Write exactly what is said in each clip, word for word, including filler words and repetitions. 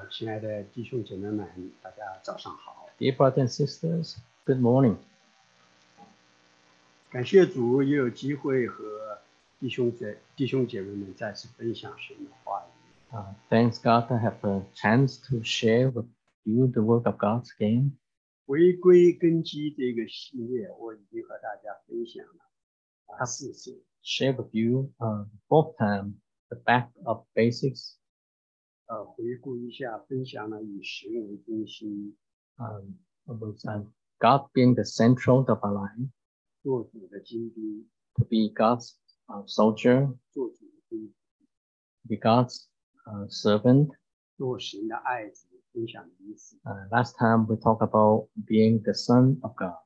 啊，亲爱的弟兄姐妹们，大家早上好。Dear brothers and sisters, good morning. 感谢主，又有机会和弟兄姐弟兄姐妹们再次分享神的话语。啊、uh, ，Thanks God to have a chance to share with you the work of God again. 回归根基这个系列，我已经和大家分享了啊四次。Share with you, uh, fourth time, the back of basics. 呃，回顾一下，分享了以神为中心，嗯，不是 God being the central of our life， 做主的精兵 ，to be God's、uh, soldier， 做主的兵 ，be God's、uh, servant， 做神的爱子，分享彼此。呃、uh, ，last time we talked about being the son of God。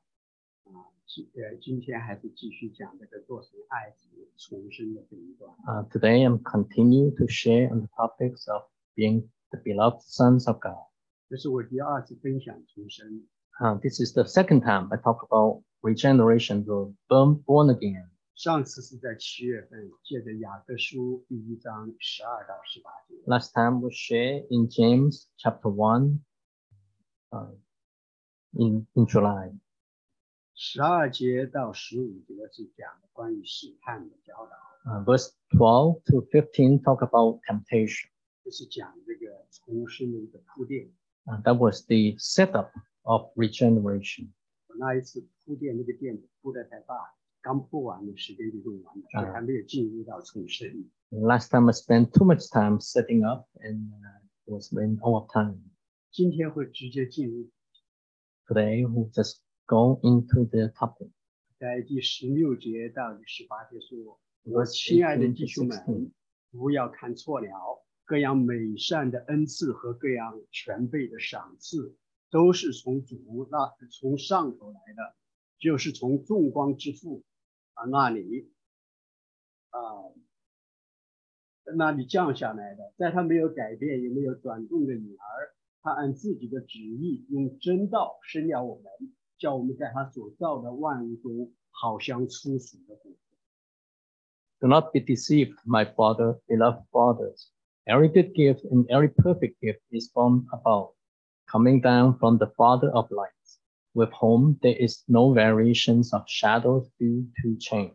啊，今呃，今天还是继续讲这个做神爱子重生的这一段。啊、uh, ，Today I'm continue to share on the topics of being the beloved sons of God. Uh, this is the second time I talk about regeneration, the born again. Last time we shared in James chapter one uh, in, in July. Uh, verse twelve to fifteen talk about temptation. Uh, that was the setup of regeneration. Uh, last time I spent too much time setting up and uh, it was in over time. Today we'll just go into the topic. Verse 各样美善的恩赐和各样全备的赏赐，都是从主那从上头来的，就是从众光之父啊那里啊那里降下来的。在他没有改变也没有转动的女儿，他按自己的旨意用真道生了我们，叫我们在他所造的万物中好像初熟的果子。Do not be deceived, my father, beloved fathers. Every good gift and every perfect gift is from above, coming down from the Father of lights, with whom there is no variations of shadows due to change.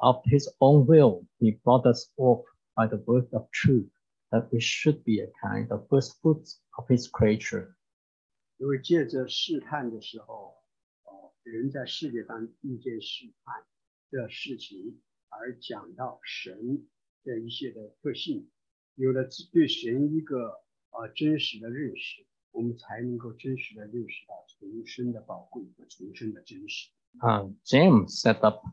Of his own will, he brought us forth by the word of truth, that we should be a kind of first fruits of his creature. 因为借着试探的时候，哦，人在世界上遇见试探的事情，而讲到神的一些的特性。有了对神一个呃真实的认识，我们才能够真实的认识到重生的宝贵和重生的真实。啊、uh, ，James set up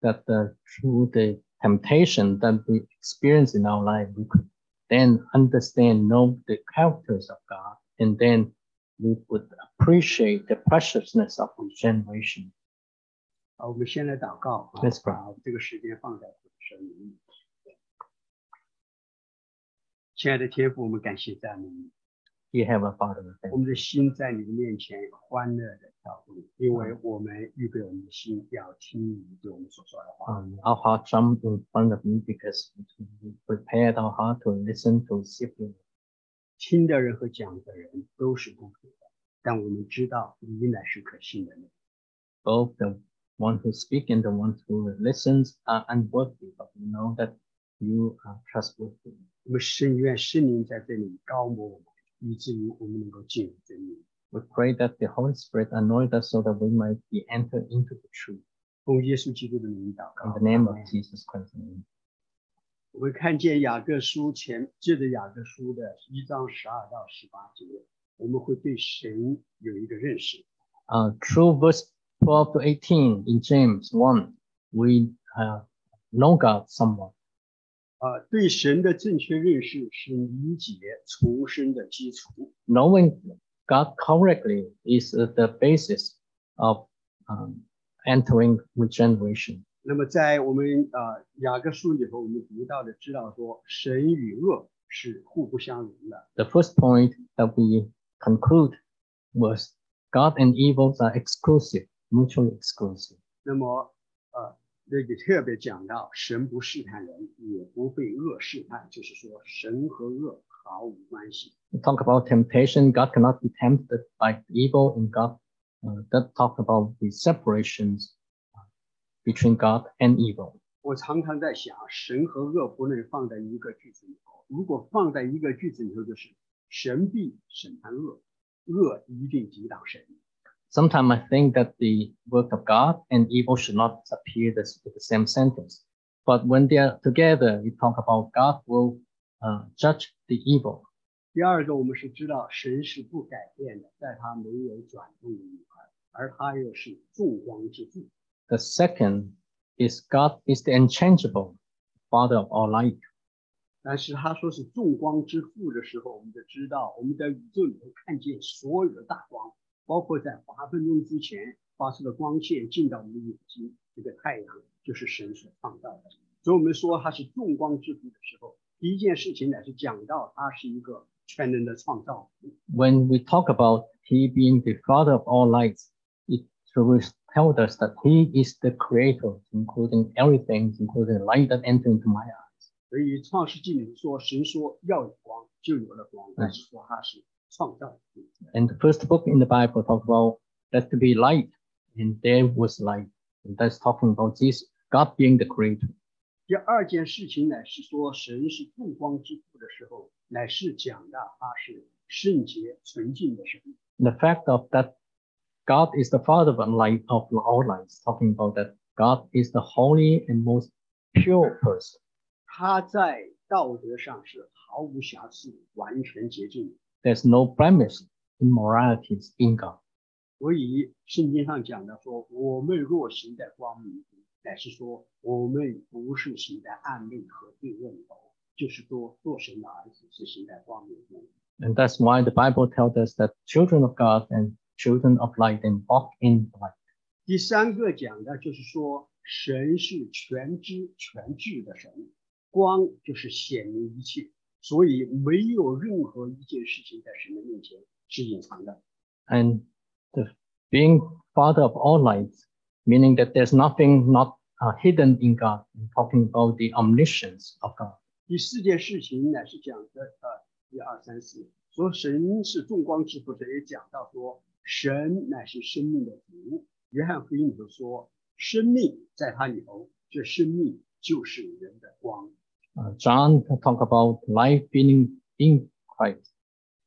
that the, through the temptation that we experience in our life, we could then understand, know the characters of God, and then we would appreciate the preciousness of regeneration. 啊，我们先来祷告。Let's pray. 啊，这个时间放在神里面。亲爱的天父，我们感谢赞美你。You have a father. 我们的心在你的面前欢乐的跳动，因为我们预备我们的心要听你对我们所说的话。Um, our heart jump in front of you because we prepared our heart to listen to you. 听的人和讲的人都是不可的，但我们知道你乃是可信的。Both the one who speaks and the one who listens are unworthy, but we know that you are trustworthy. 我们深愿圣灵在这里高摩我们，以至于我们能够进入真理。We pray that the Holy Spirit anoint us so that we might be entered into the truth. 奉耶稣基督的名祷告。In the name of Jesus Christ. 我们看见雅各书前，借着雅各书的一章十二到十八节，我们会对神有一个认识。Uh, through verse twelve to eighteen in James one, we uh, know God somewhat. 呃，对神的正确认识是理解重生的基础。Knowing God correctly is the basis of um, entering regeneration. 那么，在我们呃雅各书里头，我们读到的知道说，神与恶是互不相容的。The first point that we conclude was God and evil are exclusive, mutually exclusive. 那么，呃。这里特别讲到，神不试探人，也不被恶试探，就是说，神和恶 We talk about temptation. God cannot be tempted by evil, and God uh, that talk about the separations between God and evil. 我常常在想, 如果放在一个句子里头就是, 神必审判恶, 恶一定抵挡神. Sometimes I think that the work of God and evil should not appear this, with the same sentence. But when they are together, we talk about God will uh, judge the evil. 第二个我们是知道, 神是不改变的, 在他没有转动的一块, 而他又是众光之父. The second is God is the unchangeable Father of all light. 但是他说是众光之父的时候, 我们就知道, 我们在宇宙里头看见所有的大光，包括在八分钟之前发出的光线进到我们眼睛, 这个太阳就是神所创造的。 所以我们说他是众光之父的时候，第一件事情乃是讲到他是一个全能的创造。When we talk about He being the Father of all lights, it tells us that He is the Creator, including everything, including light that enters into my eyes. 所以创世纪里说, 神说要有光, 就有了光, 但是说他是创造的。 And the first book in the Bible talks about let there be light, and there was light. And that's talking about this, God being the creator. 第二件事情乃是说, 神是众光之父的时候, 乃是讲到他是圣洁纯净的神。 The fact of that God is the Father of light of all lights, talking about that God is the holy and most pure person. 他在道德上是毫无瑕疵，完全洁净。 There's no blemish in moralities in God. 所以圣经上讲的说，我们若行在光明中，乃是说我们不是行在暗昧和罪恶里头，就是说做神的儿子是行在光明中。 And that's why the Bible tells us that children of God and children of light and walk in light. 第三个讲的就是说，神是全知全智的神。 光就是显明一切，所以没有任何一件事情在神的面前是隐藏的。And the being Father of all lights, meaning that there's nothing not uh, hidden in God. I'm talking about the omniscience of God. 第四件事情乃是讲的呃一二三四，说神是众光之父，也讲到说神乃是生命的主。约翰福音里头说，生命就是人的光。 Uh, John talk about life being in Christ,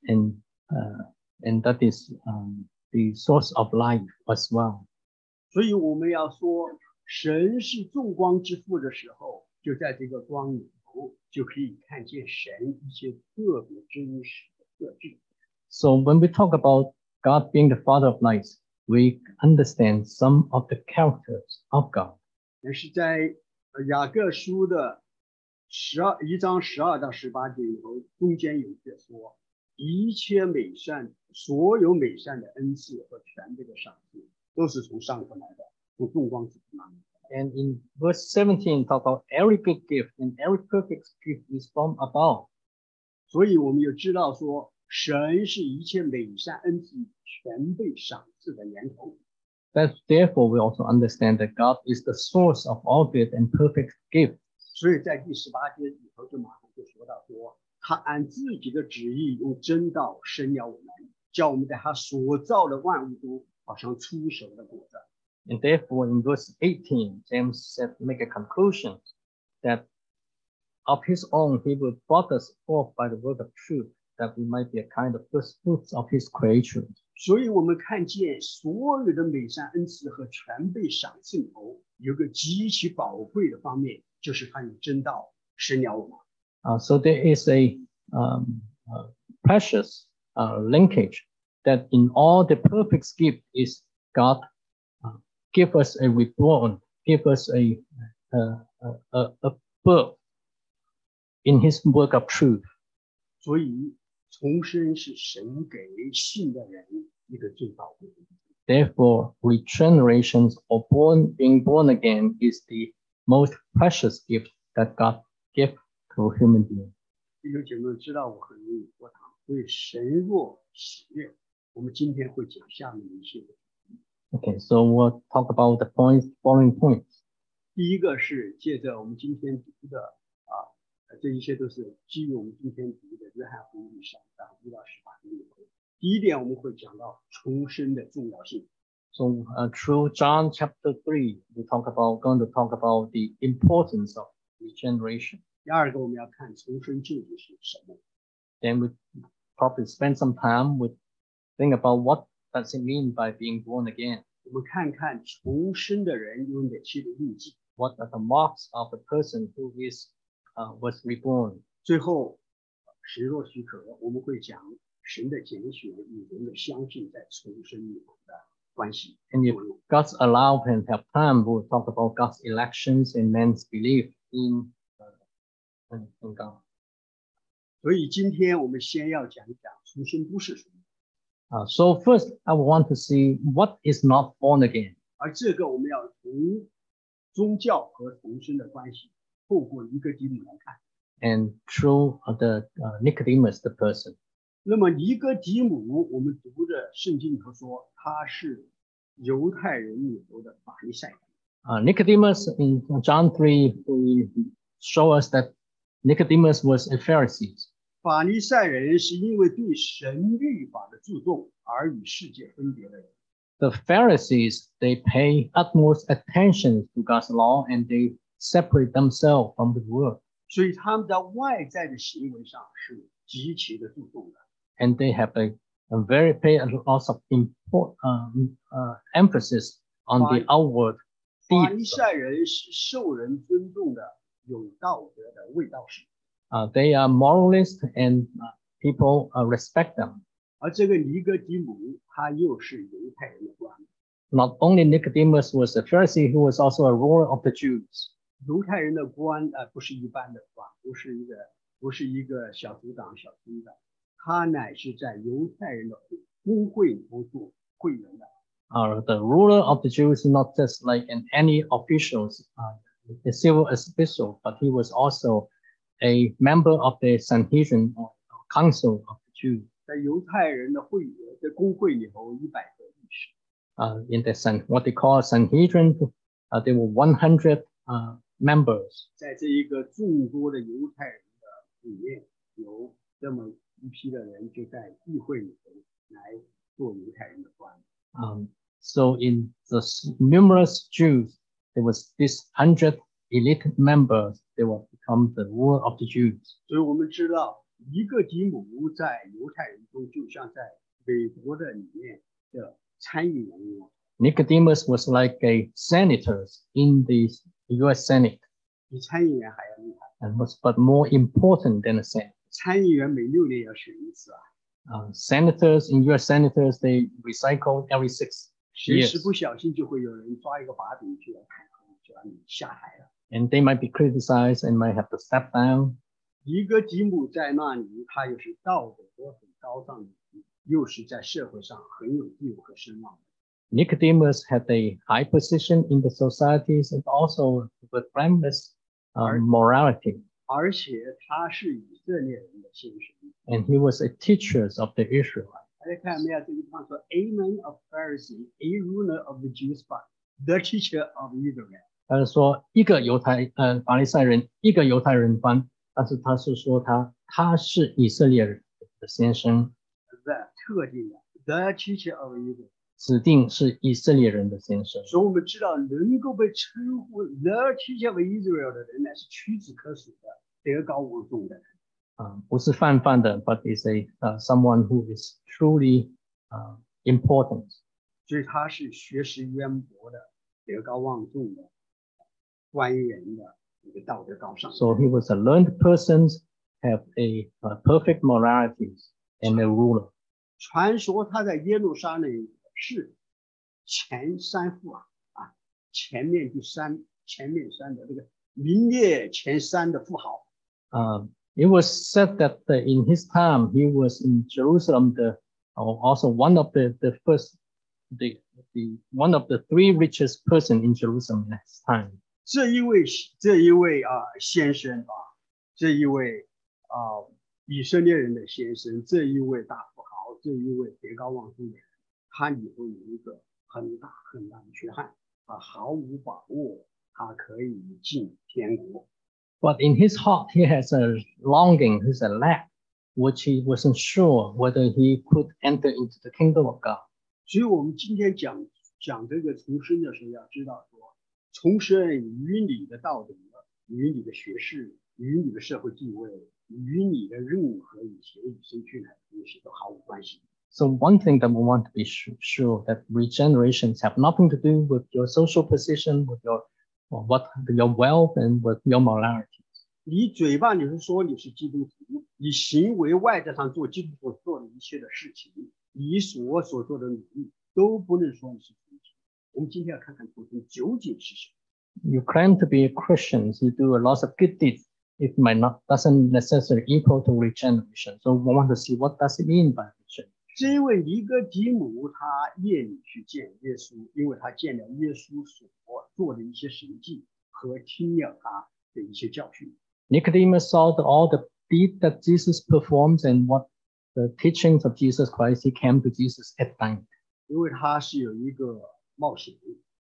and uh, and that is um, the source of life as well. 所以我们要说，神是众光之父的时候，就在这个光里头就可以看见神一些特别真实的特质。 So when we talk about God being the Father of lights, we understand some of the characters of God. 但是在雅各书的 And in verse seventeen, talk about every good gift and every perfect gift is from above. 所以我们也知道说，神是一切美善恩赐全被赏赐的源头。 That therefore we also understand that God is the source of all good and perfect gift. 所以在第十八节里头就马上就说到说，他按自己的旨意用真道生养我们，叫我们在他所造的万物中好像出熟的果子。 And therefore, in verse eighteen, James said, make a conclusion that of his own he will brought us forth by the word of truth, that we might be a kind of first fruits of his creation. 所以我们看见所有的美善恩赐和全被赏赐里头有个极其宝贵的方面。 Uh, so there is a um, uh, precious uh, linkage that in all the perfect gift is God uh, give us a reborn, give us a, a, a, a birth in His work of truth. 所以重生是神给信的人一个最宝贵的。Therefore, regenerations or born being born again is the most precious gift that God gives to a human being. Okay, so we'll talk about the points, following points. 第一个是借着我们今天读的啊，这一切都是基于我们今天读的约翰福音上章一到十八节里头。第一点，我们会讲到重生的重要性。So, uh, through John chapter three, we talk about going to talk about the importance of regeneration. 第二个，我们要看重生究竟是什么。Then we probably spend some time with think about what does it mean by being born again. 我们看看重生的人有哪些的印记。What are the marks of a person who is uh, was reborn? 最后，时若许可，我们会讲神的拣选与人的相信在重生里头的。And if God's allow and have time, we'll talk about God's elections and man's belief in, uh, in God. Uh, so first, I want to see what is not born again. And through the uh, Nicodemus, the person. 那么尼哥底母，我们读的圣经里头说，他是犹太人里头的法利赛人。Uh, Nicodemus in John three show us that Nicodemus was a Pharisee. 法利赛人是因为对神律法的注重而与世界分别的人。The Pharisees, they pay utmost attention to God's law and they separate themselves from the world. 所以他们在外在的行为上是极其的注重的。And they have a, a very pay a lot of import, um, uh, emphasis on the outward deeds. Uh, they are moralists and people uh, respect them. Not only Nicodemus was a Pharisee, he was also a ruler of the Jews. 犹太人的官呃不是一般的官，不是一个不是一个小组长、小村长。他乃是在犹太人的公会里头做会员的。Uh, the ruler of the Jews not just like in any officials, uh, the civil official, but he was also a member of the Sanhedrin or council of the Jews. 在犹太人的会员在公会里头，一百个律师。Uh, in the San, what they call Sanhedrin, uh, there were one hundred uh, members. 在这一个众多的犹太人的里面有这么。Um, so in the numerous Jews, there was this hundred elite members. They will become the ruler of the Jews. Nicodemus was like a senator in the U S Senate, and was but more important than a senator. Uh, senators in U S senators, they recycle every six years. And they might be criticized and might have to step down. Nicodemus had a high position in the societies and also with blameless uh, morality. And he was a teacher of the Israelites. Amen of Pharisee, a ruler of the Jews, but the teacher of Israel. 他是说一个犹太呃法利赛人，一个犹太人官，但是他是说他他是以色列人的先生。The 特定的 the teacher of Israel 指定是以色列人的先生。所以我们知道，能够被称呼 the teacher of Israel 的人呢，是屈指可数的。德高望重的人，嗯，不是泛泛的 ，but is a uh, someone who is truly uh, important。所以他是学识渊博的、德高望重的、官员的一个道德高尚。So he was a learned person, have a uh, perfect morality and a ruler. 传说他在耶路撒冷是前三父啊啊，前面第三，前面三的这个名列前三的富豪。Um, it was said that uh, in his time he was in Jerusalem, the also one of the, the first, the the one of the three richest person in Jerusalem at his time. 这一位这一位啊先生啊，这一位啊以色列人的先生，这一位大富豪，这一位德高望重的人，他以后有一个很大很大的缺憾啊，毫无把握，他可以进天国。But in his heart, he has a longing, he has a lack which he wasn't sure whether he could enter into the kingdom of God. 所以我们今天讲讲这个重生的时候，要知道说，重生与你的道德、与你的学识、与你的社会地位、与你的任何以前与生俱来的东西都毫无关系。 So one thing that we want to be sure that regenerations have nothing to do with your social position, with your or what your wealth, and with your morality. 你嘴巴你是说你是基督徒，你行为外在上做基督徒做的一切的事情，你所所做的努力都不能说你是基督徒。我们今天要看看基督徒究竟是什么。You claim to be a Christian, you do a lot of good deeds. It might not doesn't necessarily equal to regeneration. So we want to see what does it mean by regeneration. 是因为尼哥底母他夜里去见耶稣，因为他见了耶稣所做的一些神迹和听了他的一些教训。Nicodemus saw the, all the deed that Jesus performs and what the teachings of Jesus Christ. He came to Jesus at night. 因为他是有一个冒险，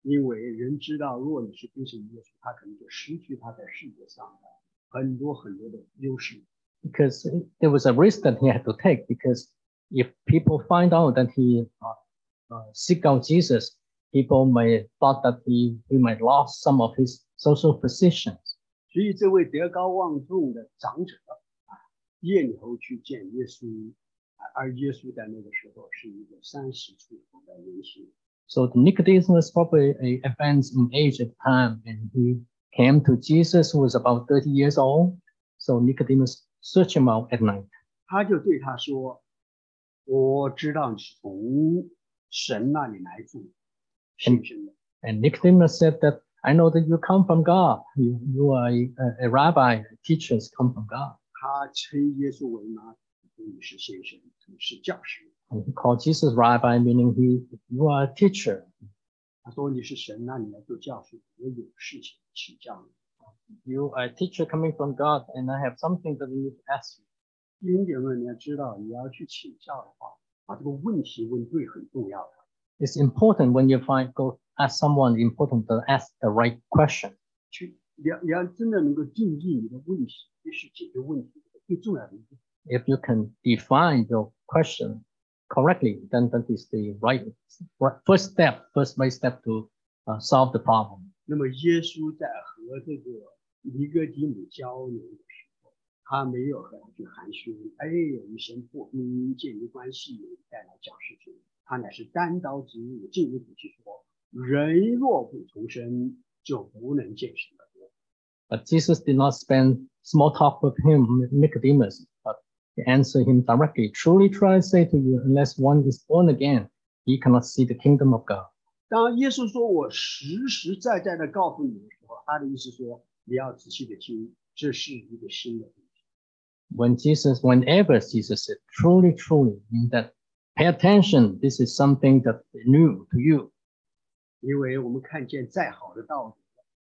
因为人知道，若你是跟随耶稣，他可能就失去他在世界上的很多很多的优势。Because there was a risk that he had to take because. If people find out that he uh, uh, seek out Jesus, people may thought that he, he might lost some of his social positions. 所以这位德高望重的长者啊，夜里头去见耶稣，而耶稣在那个时候是一个三十出头的年轻。So Nicodemus was probably an advanced in age at the time, and he came to Jesus, who was about thirty years old. So Nicodemus searched him out at night. 他就对他说。 我知道你是从神那里来住，信神的。And Nicodemus said that I know that you come from God. You you are a, a rabbi. Teachers come from God. 他称耶稣为呢，你是先生，你是教师。And he called Jesus rabbi, meaning he you are a teacher. 他说你是神那里来做教师，我有事情请教你。You are a teacher coming from God, and I have something that I need to ask you. 英姐妹，你要知道，你要去请教的话，把这个问题问对很重要的。It's important when you find go ask someone important to ask the right question. 去，你要你要真的能够定义你的问题，这是解决问题最重要的一点。If you can define your question correctly, then that is the right first step, first right step to uh, solve the problem. 那么，耶稣在和这个尼哥底母交流。 他没有和他去寒暄，哎，与神父明建立关系，再来讲事情。他乃是单刀直入，进一步去说：人若不重生，就不能见神的国。But Jesus did not spend small talk with him, Nicodemus, but he answered him directly. Truly, try to say to you, unless one is born again, he cannot see the kingdom of God. 当耶稣说我实实在在的告诉你的时候，他的意思说，你要仔细的听，这是一个新的。 When Jesus, whenever Jesus said, truly, truly, mean that pay attention, this is something that is new to you. 因为我们看见再好的道理、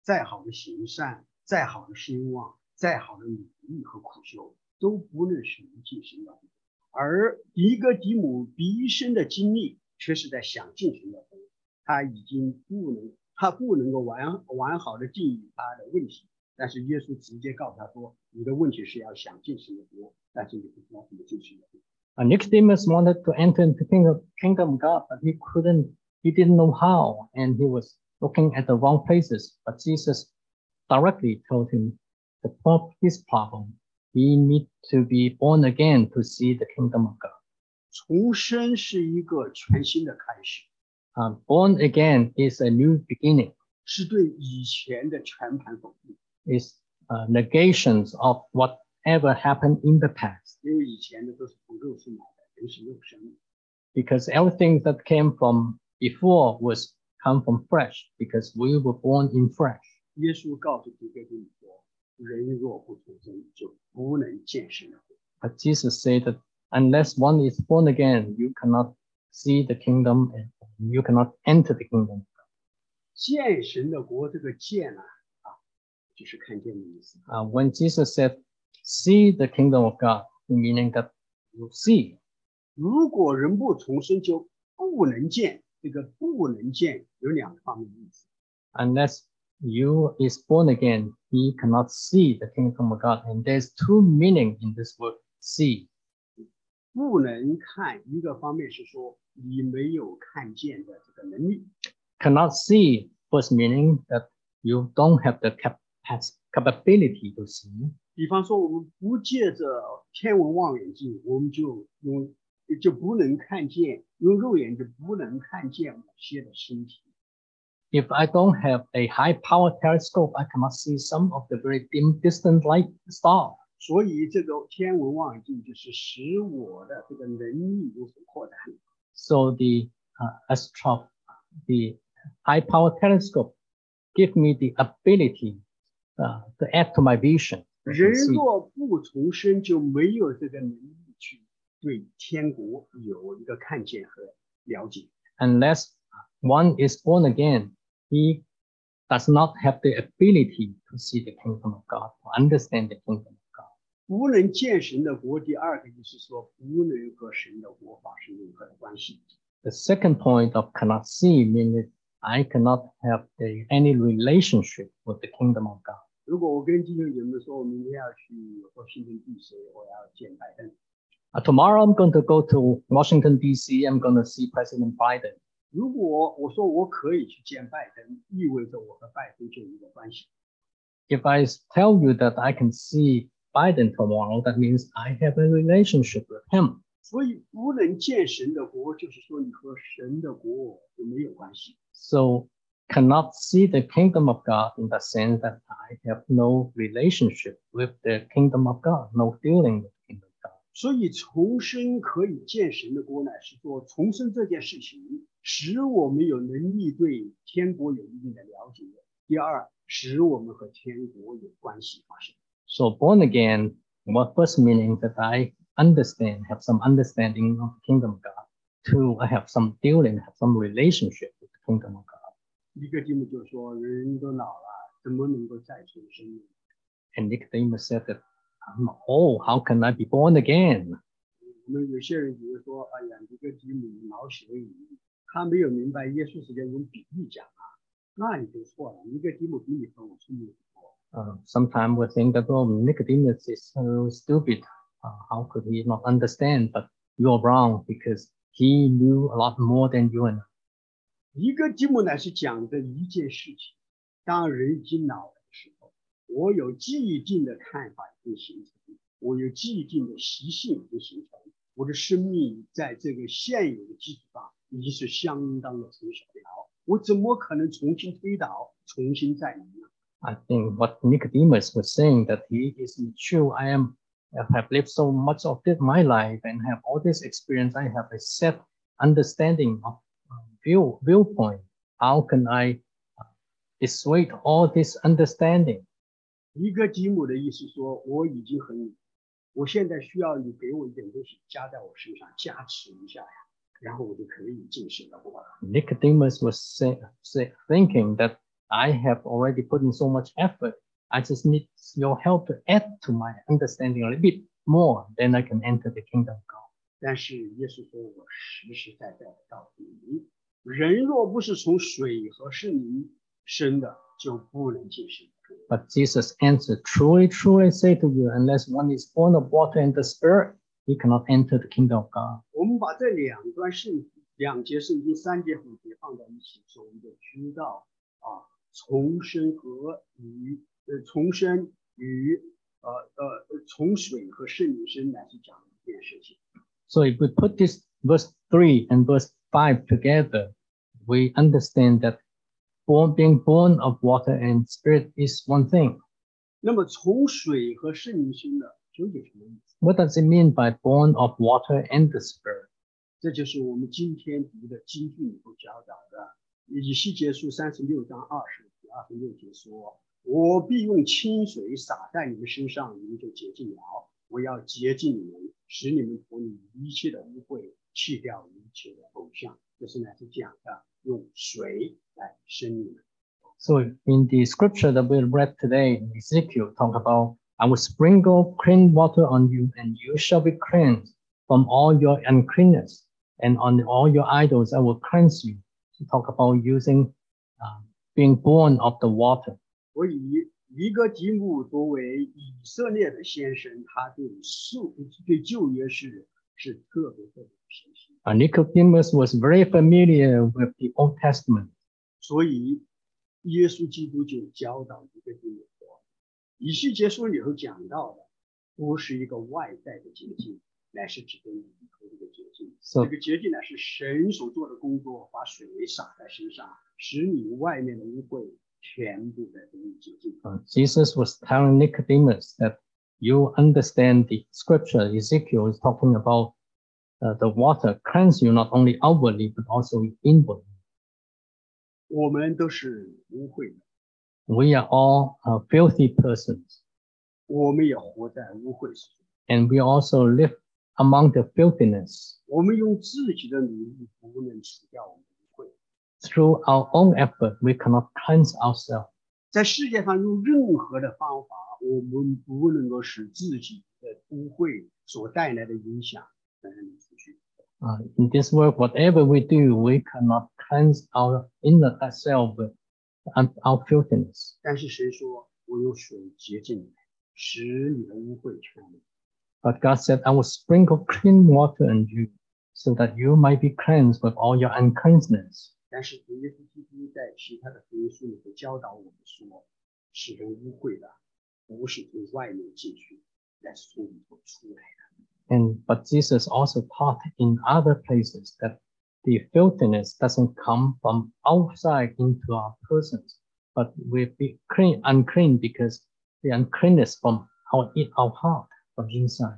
再好的行善、再好的兴旺、再好的努力和苦修，都不能使人进神的国。而尼哥底母毕生的经历，却是在想进神的国。他已经不能，他不能够完完好的定义他的问题。 但是耶稣直接告诉他说：“你的问题是要想进神的国，但是你不知道怎么进神的国。” And Nicodemus wanted to enter into the kingdom of God, but he couldn't. He didn't know how, and he was looking at the wrong places. But Jesus directly told him the his problem. He need to be born again to see the kingdom of God. 重生是一个全新的开始。Um, born again is a new beginning. 是对以前的全盘否定。 Is uh, negations of whatever happened in the past. Because everything that came from before was come from fresh, because we were born in fresh. But Jesus said that unless one is born again, you cannot see the kingdom and you cannot enter the kingdom. 见神的国这个见啊。 Uh, when Jesus said, "See the kingdom of God," meaning that you see. 如果人不重生，就不能见。这个不能见有两个方面意思。Unless you is born again, he cannot see the kingdom of God, and there's two meaning in this word "see." 不能看，一个方面是说你没有看见的这个能力。Cannot see was meaning that you don't have the capability to see. 比方说，我们不借着天文望远镜，我们就用就不能看见，用肉眼就不能看见某些的星体。 If I don't have a high-power telescope, I cannot see some of the very dim, distant light stars. 所以这个天文望远镜就是使我的这个能力有所扩展。So the、uh, astro, the high-power telescope, give me the ability、uh, to add to my vision. 人若不重生，就没有这个能力去对天国有一个看见和了解。Unless one is born again, he does not have the ability to see the kingdom of God, to understand the kingdom of God. 不能见神的国，第二个就是说不能和神的国发生任何的关系。The second point of cannot see means I cannot have a, any relationship with the kingdom of God. 如果我跟弟兄姐妹说，我明天要去Washington D C，我要见拜登。Uh, tomorrow I'm going to go to Washington D C. I'm going to see President Biden. 如果我说我可以去见拜登，意味着我和拜登建立了关系。If I tell you that I can see Biden tomorrow, that means I have a relationship with him. 所以不能见神的国，就是说你和神的国就没有关系。So cannot see the kingdom of God in the sense that I have no relationship with the kingdom of God, no dealing with the kingdom of God. 所以重生可以见神的国呢，是说重生这件事情。 使我们有能力对天国有一定的了解。第二，使我们和天国有关系发生。So born again, what first meaning that I understand, have some understanding of the kingdom of God. Two, I have some dealing, have some relationship with the kingdom of God. 一个题目就说，人都老了，怎么能够再重生呢 ？And Nicodemus said that, "Oh, how can I be born again?" 我们有些人比如说，哎呀，尼哥底母老朽矣。 他没有明白耶稣是在用比喻讲啊，那你就错了。尼哥底母比你和我聪明很多。嗯 ，sometimes we think that oh, Nicodemus is so stupid. Uh, how could he not understand? But you are wrong because he knew a lot more than you and I. 尼哥底母呢是讲的一件事情：当人已经老了的时候，我有既定的看法已经形成，我有既定的习性已经形成，我的生命在这个现有的基础上。 已经是相当的成熟了，我怎么可能重新推倒、重新再来呢 ？I think what Nicodemus was saying that he is true. I am have lived so much of this my life and have all this experience. I have a set understanding of view viewpoint. How can I dissuade all this understanding? 尼哥底母的意思说，我已经很努力，我现在需要你给我一点东西加在我身上，加持一下呀。 Nicodemus was say, say, thinking that I have already put in so much effort. I just need your help to add to my understanding a little bit more, then I can enter the kingdom of God. 但是耶稣说我实实在在的告诉你，人若不是从水和圣灵生的，就不能进神的国。But Jesus answered, "Truly, truly, I say to you, unless one is born of water and the Spirit." He cannot enter the kingdom of God. 我们把这两段圣两节圣经三节五节放在一起，所以就知道啊，重生和与呃重生与呃呃从水和圣灵生来去讲一件事情。So if we put this verse three and verse five together, we understand that born, being born of water and spirit is one thing. 那么从水和圣灵生的究竟什么意思？ What does it mean by born of water and the Spirit? 这就是我们今天读的经句里头教导的。以西结书三十六章二十五、二十六节说：“我必用清水洒在你们身上，你们就洁净了。我要洁净你们，使你们脱离一切的污秽，去掉一切的偶像。”就是呢，是讲的用水来生你们。So in the scripture that we read today, Ezekiel talk about. I will sprinkle clean water on you, and you shall be cleansed from all your uncleanness, and on all your idols I will cleanse you. To talk about using, uh, being born of the water. 我以尼哥底母作为以色列的先生，他对旧对旧约是 Uh, Nicodemus was very familiar with the Old Testament. So, uh, Jesus was telling Nicodemus that you understand the scripture. Ezekiel is talking about uh, the water cleanse you not only outwardly but also inwardly. We are all uh, filthy persons. And we also live among the filthiness. Through our own effort, we cannot cleanse ourselves. Uh, in this world, whatever we do, we cannot cleanse our inner self and our filthiness. But God said, I will sprinkle clean water on you, so that you might be cleansed with all your uncleanness. And but Jesus also taught in other places that the filthiness doesn't come from outside into our persons, but we be clean, unclean because the uncleanness from our our heart, from inside.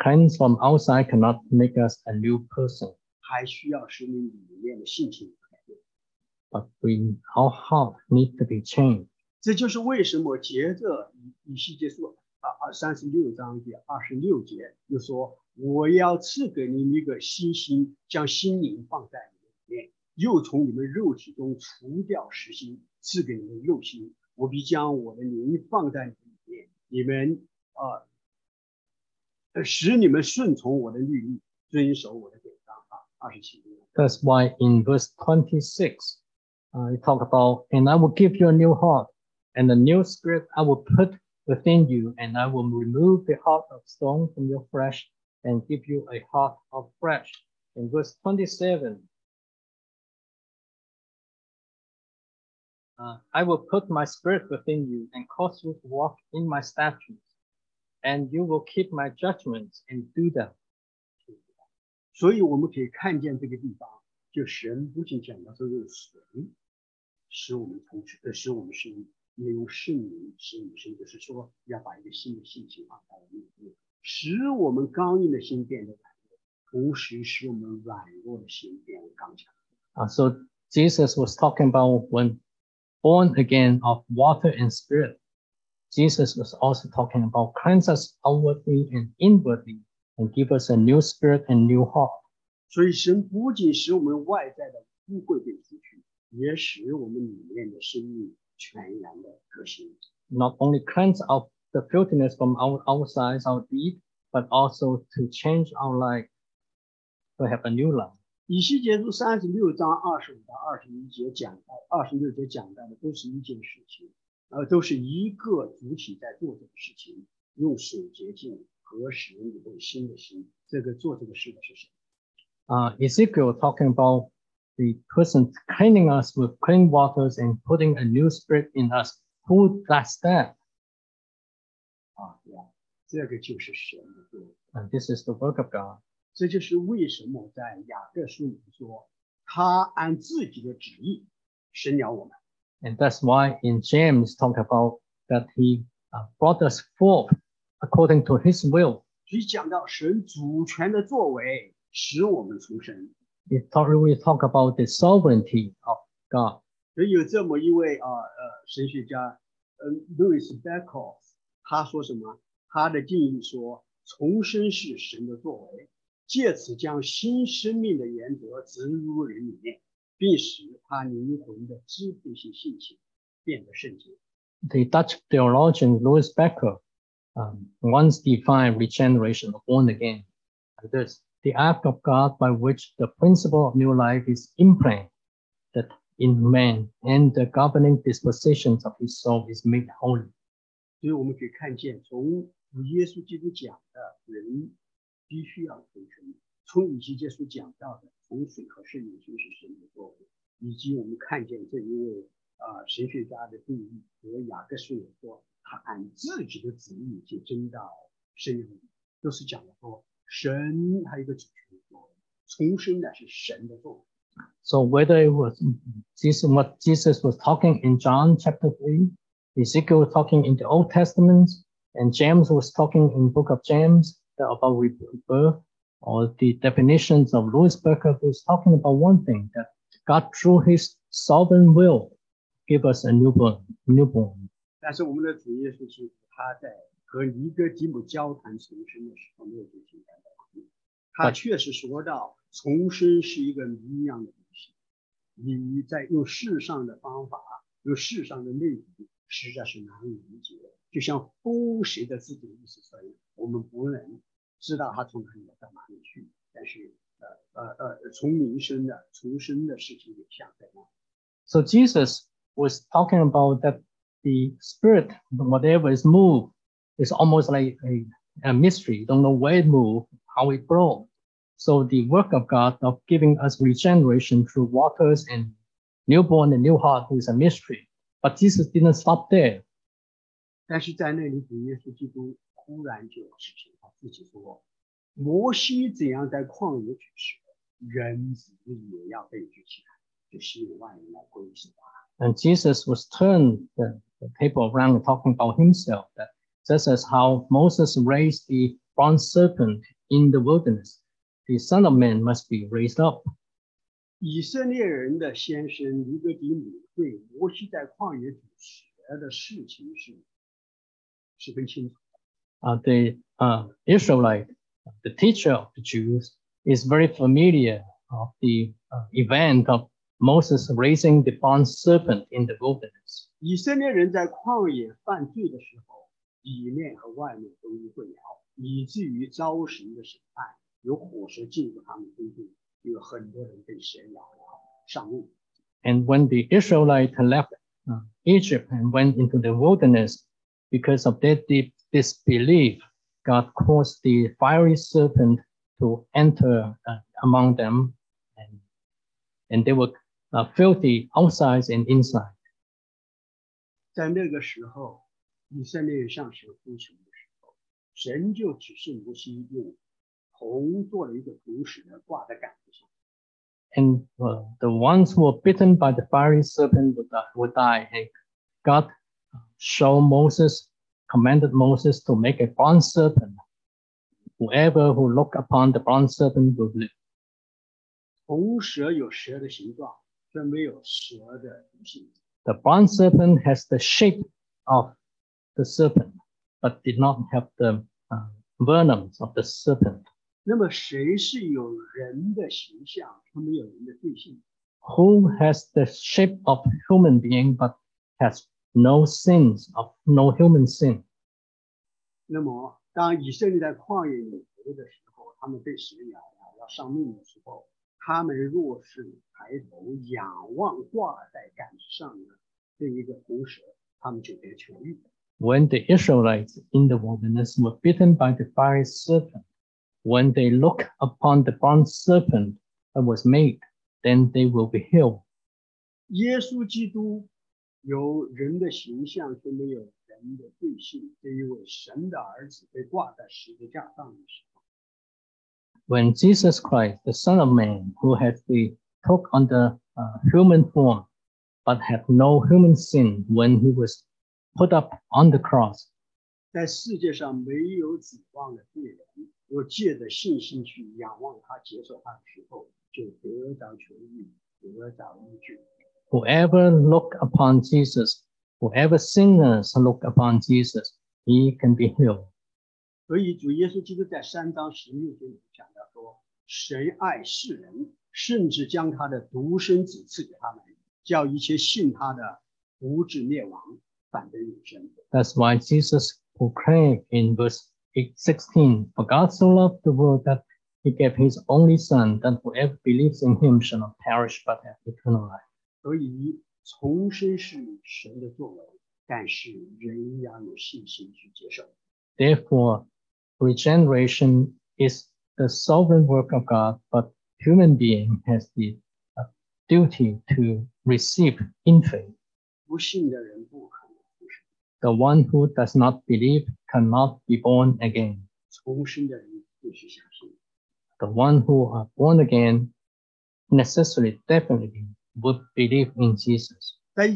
Cleanse from outside cannot make us a new person. But we, our heart needs to be changed. 这就是为什么接着以西结书 That's why in verse twenty-six, uh, it talk about, and I will give you a new heart. And the new spirit I will put within you, and I will remove the heart of stone from your flesh and give you a heart of flesh. In verse twenty-seven, uh, I will put my spirit within you and cause you to walk in my statutes, and you will keep my judgments and do them. 所以我们可以看见这个地方，就神不仅讲到这个水，使我们从，使我们生。 Uh, so Jesus was talking about when born again of water and spirit. Jesus was also talking about cleanse us outwardly and inwardly and give us a new spirit and new heart. 全然的革新. Not only cleanse out the filthiness from our outside, our deed, but also to change our life, to have a new life. 以西结书三十六章二十五到二十一节讲到，二十六节讲到的都是一件事情，呃，都是一个主体在做这个事情，用水洁净和使你的新的心。这个做这个事的是谁？ Uh, Ezekiel talking about the person cleaning us with clean waters and putting a new spirit in us. Who does that? Ah, yeah. And this is the work of God. And that's why in James talk about that he uh, brought us forth according to his will. It talk, we talk about the sovereignty of God. Lewis Berkhof, 他说什么？他的定义说，重生是神的作为，借此将新生命的原则植入人里面，并使他灵魂的支配性性情变得圣洁。 The Dutch theologian Lewis Berkhof um, once defined regeneration or born again like this. The act of God by which the principle of new life is implanted in man and the governing dispositions of his soul is made holy. 所以我们可以看见，从耶稣基督讲的人必须要成全，从以西结书讲到的从水和圣灵就是神的作为，以及我们看见这一位啊、呃、神学家的定义和雅各书也说，他按自己的旨意去真道生活，都是讲的说神还有一个主权的作为，重生呢是神的作为。So whether it was Jesus, what Jesus was talking in John chapter three, Ezekiel was talking in the Old Testament, and James was talking in the book of James about rebirth, or the definitions of Lewis Berkhof was talking about one thing, that God through his sovereign will give us a newborn. newborn. 但是我们的主耶稣基督他在和尼哥底母交谈重生的时候没有进行改革，他确实说到重生是一个谜一样的东西，你在用世上的方法，用世上的内容实在是难以理解，就像风随着自己的意思所以我们不能知道它从哪里到哪里去，但是呃呃呃从民生的重生的事情也像这样。So Jesus was talking about that the spirit, whatever is moved, is almost like a, a mystery. You don't know where it moved, how it grows. So the work of God of giving us regeneration through waters and newborn and new heart is a mystery. But Jesus didn't stop there. 但是在那里，主耶稣基督忽然就事情他自己说：“摩西怎样在旷野举蛇，人子也要被举起来，就吸引万人来归从他。” And Jesus was turned the, the table around and talking about himself. That just as how Moses raised the bronze serpent in the wilderness, the Son of Man must be raised up. 以色列人的先生尼哥底母对摩西在旷野举蛇的事情是十分清楚。Uh, the uh, Israelite, the teacher of the Jews, is very familiar of the uh, event of Moses raising the bronze serpent in the wilderness. 以色列人在旷野犯罪的时候，里面和外面都一混淆，以至于遭神的审判。有火蛇进入他们中间，有很多人被蛇咬了上路。And when the Israelites left uh, Egypt and went into the wilderness, because of their deep disbelief, God caused the fiery serpent to enter uh, among them, and, and they were uh, filthy outside and inside. 在那个时候，以色列向神呼求的时候，神就指示摩西用。And uh, the ones who were bitten by the fiery serpent would die, would die. And God showed Moses, commanded Moses to make a bronze serpent. Whoever who look upon the bronze serpent will live. 红蛇有蛇的形状，却没有蛇的毒性。The bronze serpent has the shape of the serpent, but did not have the uh, venoms of the serpent. 那么谁是有人的形象，他没有人的罪性 ？Who has the shape of human being but has no sins of no human sin？ 那么当以色列在旷野里头的时候，他们被蛇咬了要丧命的时候，他们若是抬头仰望挂在杆子上的这一个红蛇，他们就得痊愈。When the Israelites in the wilderness were bitten by the fiery serpent, when they look upon the bronze serpent that was made, then they will be healed. 耶稣基督有人的形象，却没有人的罪性。这一位神的儿子被挂在十字架上的时候。When Jesus Christ, the Son of Man, who had the took on the uh, human form, but had no human sin, when he was put up on the cross. 在世界上没有指望的罪人。若借着信心去仰望他，接受他的时候，就得着痊愈，得着医治。Whoever look upon Jesus, whoever sinners look upon Jesus, he can be healed. 所以主耶稣基督在三章十六节里讲到说：“神爱世人，甚至将他的独生子赐给他们，叫一切信他的不至灭亡，反得永生。” That's why Jesus proclaimed in verse sixteen, for God so loved the world that he gave his only son, that whoever believes in him shall not perish but have eternal life. Therefore, regeneration is the sovereign work of God, but human being has the uh, duty to receive in faith. The one who does not believe cannot be born again. The one who are born again necessarily, definitely would believe in Jesus. In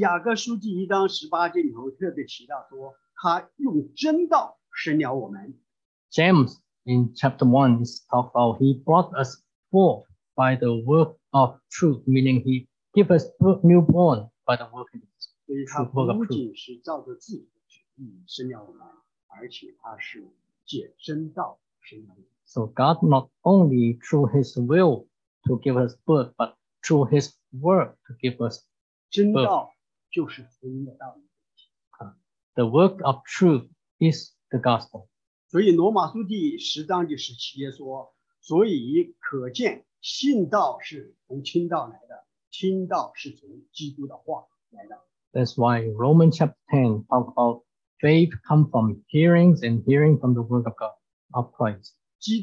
James in chapter one is talked about he brought us forth by the work of truth, meaning he gave us new born by the work of the work of truth. So God not only through his will to give us birth, but through his work to give us birth. The work of truth is the gospel. That's why Romans chapter ten talks about faith comes from hearing and hearing from the word of God, of Christ. The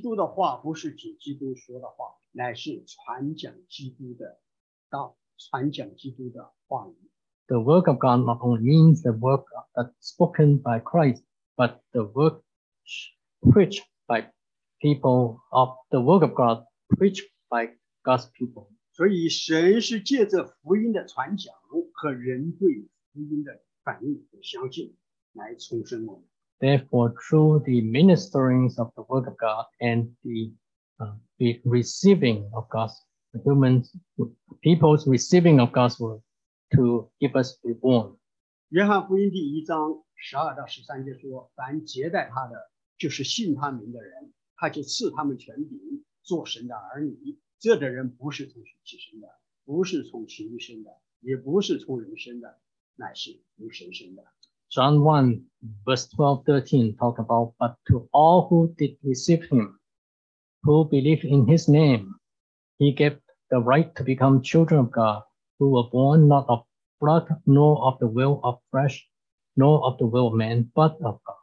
work of God not only means the work that's spoken by Christ, but the work preached by people of the work of God preached by God's people. Therefore, through the ministerings of the work of God and the, uh, the receiving of God's the humans, people's receiving of God's word to give us reborn. John one, verse twelve, thirteen talk about, but to all who did receive him, who believe in his name, he gave the right to become children of God, who were born not of blood, nor of the will of flesh, nor of the will of man, but of God.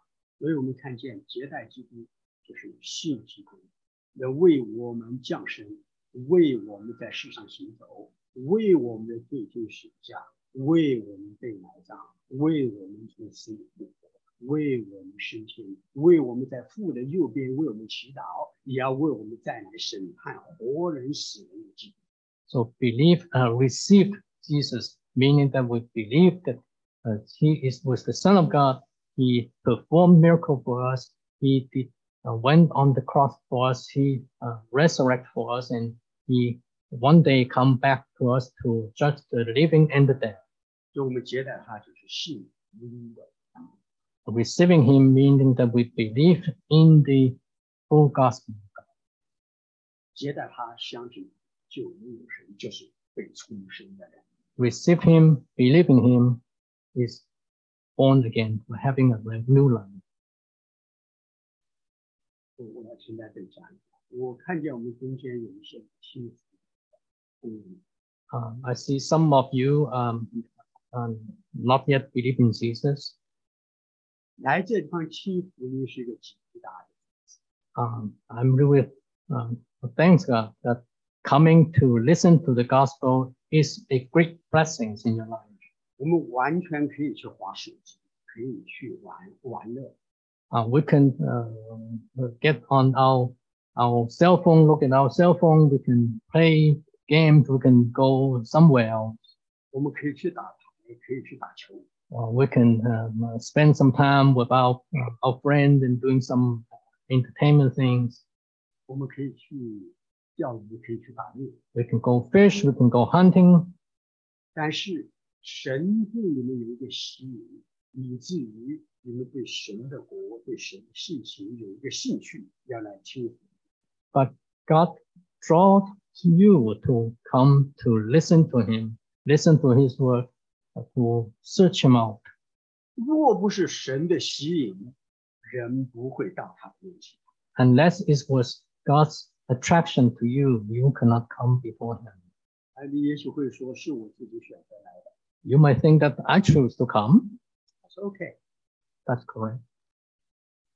So believe, uh, receive Jesus, meaning that we believe that uh, he is was the Son of God. He performed miracle for us. He did, uh, went on the cross for us. He uh, resurrected for us, and he one day come back to us to judge the living and the dead. So receiving him, meaning that we believe in the full gospel. Receive him, believe in him, is born again, for having a new life. Uh, I see some of you um, um, not yet believe in Jesus. Um, I'm really um, thanks God that coming to listen to the gospel is a great blessing in your life. Uh, we can uh, get on our our cell phone, look at our cell phone. We can play games. We can go somewhere else. Well, we can um, spend some time with our, our friends and doing some entertainment things. We can go fish, we can go hunting. But God draws you to come to listen to him, listen to his word, to search him out. Unless it was God's attraction to you, you cannot come before him. You might think that I choose to come. okay. That's correct.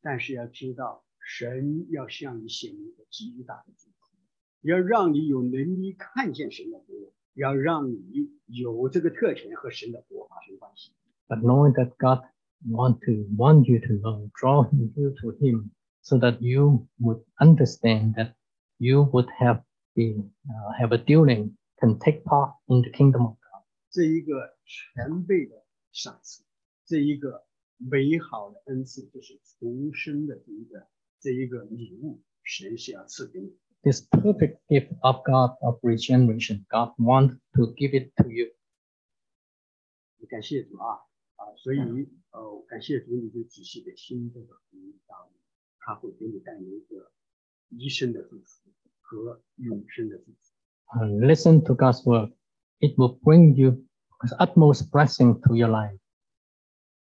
但是要知道，神要向你显明一个极大的祝福，要让你有能力看见神的国，要让你有这个特权和神的国发生关系。But knowing that God want to want you to know, draw you to Him, so that you would understand that you would have the uh, have a dealing can take part in the kingdom of God. 这一个全备的赏赐，这一个。 美好的恩赐就是重生的这一个这一个礼物，神是要赐给你。This perfect gift of God of regeneration, God wants to give it to you. 感谢主啊啊！所以呃，感谢主，你就仔细的听这个福音道理，他会给你带来一个一生的祝福和永生的祝福。Listen to God's word; it will bring you the utmost blessing to your life.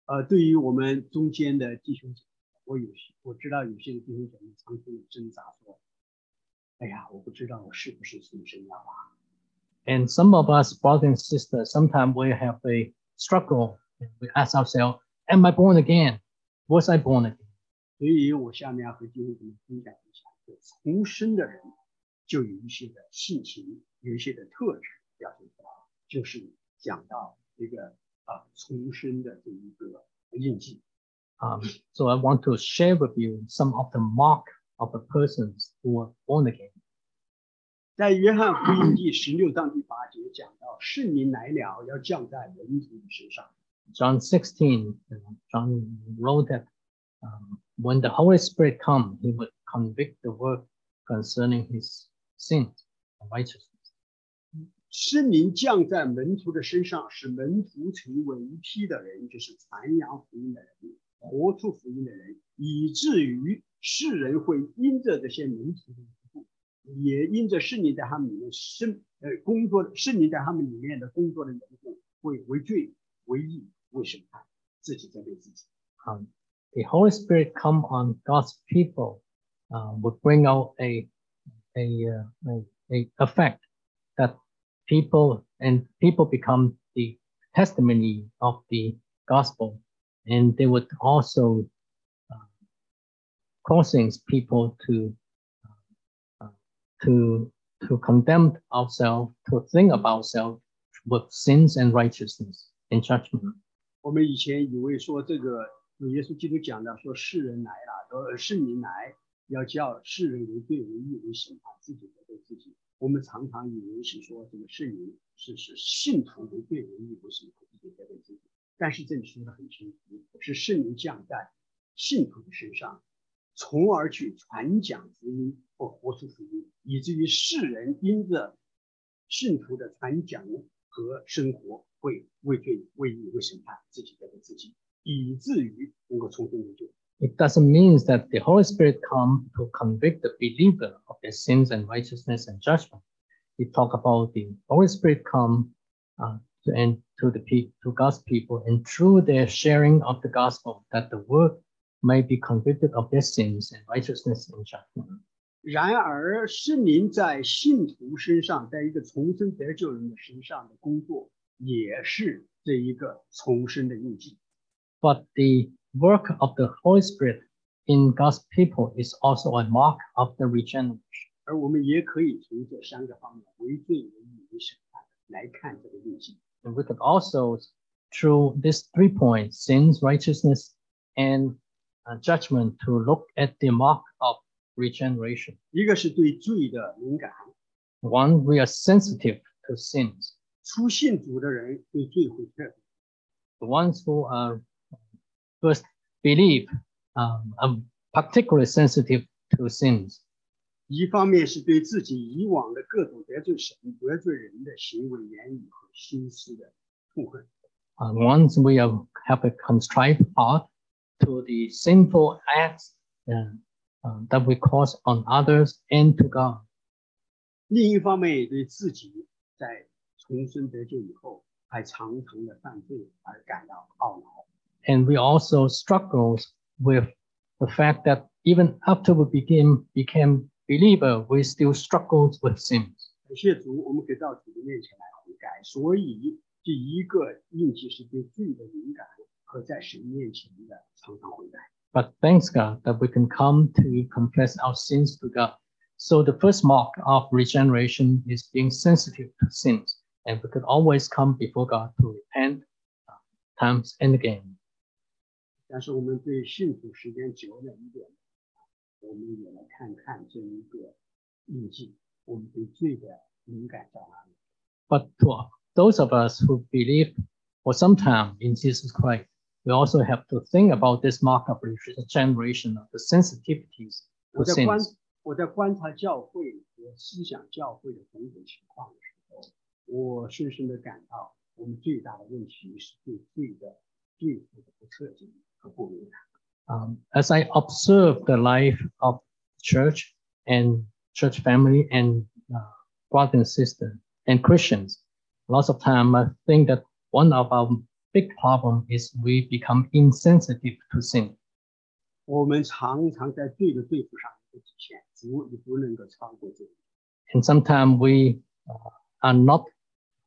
呃，对于我们中间的弟兄姐妹，我有些我知道有些弟兄姐妹常常有挣扎，说：“哎呀，我不知道我是不是重生了啊。” And some of us brothers and sisters, sometimes we have a struggle. We ask ourselves, "Am I born again? Was I born again?" 所以，我下面要和弟兄姐妹分享一下，重生的人就有一些的性情，有一些的特质表现出来，就是讲到这个。 Um, so I want to share with you some of the mark of the persons who are born again. 在约翰福音第十六章第八节讲到，圣灵来了，要降在门徒身上。John sixteen, John wrote that um, when the Holy Spirit comes, he would convict the world concerning his sins and righteousness. 圣灵降在门徒的身上，使门徒成为一批的人，就是传扬福音的人，活出福音的人，以至于世人会因着这些门徒的缘故，也因着圣灵在他们里面生呃工作，圣灵在他们里面的工作的缘故，会为罪、为义、为审判，自己责备自己。Um, the Holy Spirit come on God's people, uh, would bring out a a a, a effect that. People and people become the testimony of the gospel, and they would also uh, causing people to uh, to to condemn ourselves, to think about ourselves with sins and righteousness and judgment. 我们以前以为说这个耶稣基督讲的说世人来了，说圣灵来要叫世人为罪为义为审判自己的自己。 我们常常以为是说这个圣灵是使信徒为罪为义为审判自己责备自己，但是这里说的很清楚，是圣灵降在信徒的身上，从而去传讲福音或活出福音，以至于世人因着信徒的传讲和生活会为罪为义为审判自己责备自己，以至于能够重生得救。 It doesn't mean that the Holy Spirit comes to convict the believer of their sins and righteousness and judgment. We talk about the Holy Spirit comes uh, to, and to the pe to God's people, and through their sharing of the gospel, that the world may be convicted of their sins and righteousness and judgment. 然而，圣灵在信徒身上，在一个重生得救人的身上的工作，也是这一个重生的印记。But the work of the Holy Spirit in God's people is also a mark of the regeneration. 而我们也可以从这三个方面为罪为义为审判来看这个印记。And we could also, through these three points, sins, righteousness, and uh, judgment, to look at the mark of regeneration. 一个是对罪的敏感。One, we are sensitive to sins. 初信主的人对罪会特别。The ones who are first believe, um, I'm particularly sensitive to sins. 一方面是对自己以往的各种得罪神、得罪人的行为、言语和心思的痛恨。Once we have a contrite heart to the sinful acts uh, uh, that we cause on others and to God. 另一方面也对自己在重生得救以后还常常的犯罪而感到懊恼。 And we also struggle with the fact that even after we became, became believer, we still struggle with sins. But thanks God that we can come to confess our sins to God. So the first mark of regeneration is being sensitive to sins, and we could always come before God to repent uh, times and again. But to those of us who believe for some time in Jesus Christ, we also have to think about this mark of regeneration, of the sensitivities to sins. Um, as I observe the life of church and church family and uh, brothers and sisters and Christians, lots of time I think that one of our big problem is we become insensitive to sin. And sometimes we uh, are not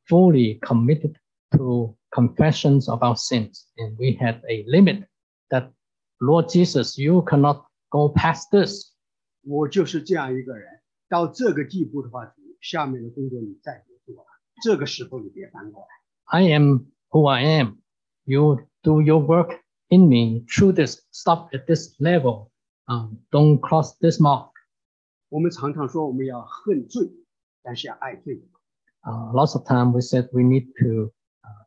fully committed to confessions of our sins, and we have a limit that, Lord Jesus, you cannot go past this. I am who I am. You do your work in me through this. Stop at this level. Um, don't cross this mark. Uh, lots of time we said we need to uh,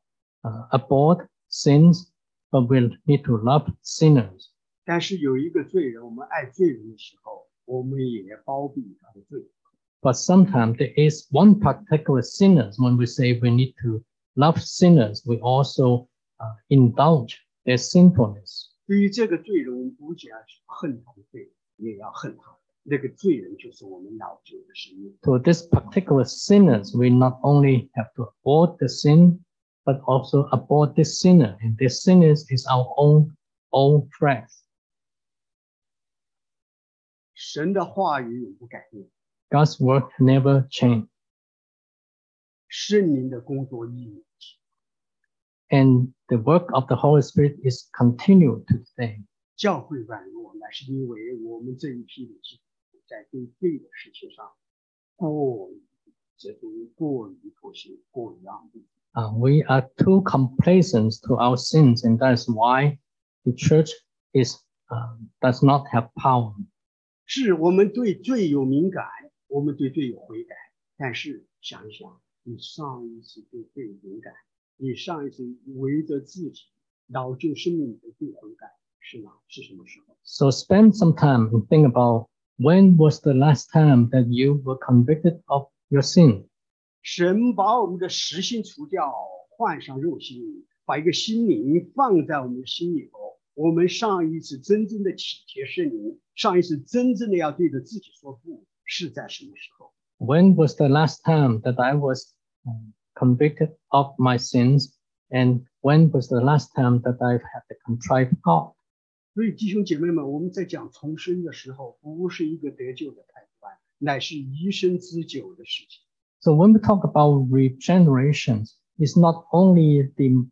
uh, abhor sins, but we we'll need to love sinners. But sometimes there is one particular sinner. When we say we need to love sinners, we also uh, indulge their sinfulness. So this particular sinners, we not only have to abhor the sin, but also abhor this sinner. And this sinner is our own own friend. God's work never changes. And the work of the Holy Spirit is continued today. Uh, we are too complacent to our sins, and that is why the church is uh, does not have power. So spend some time and think about, when was the last time that you were convicted of your sin? When was the last time that I was um, convicted of my sins, and when was the last time that I've had the contrite heart? So when we talk about regeneration, it's not only the,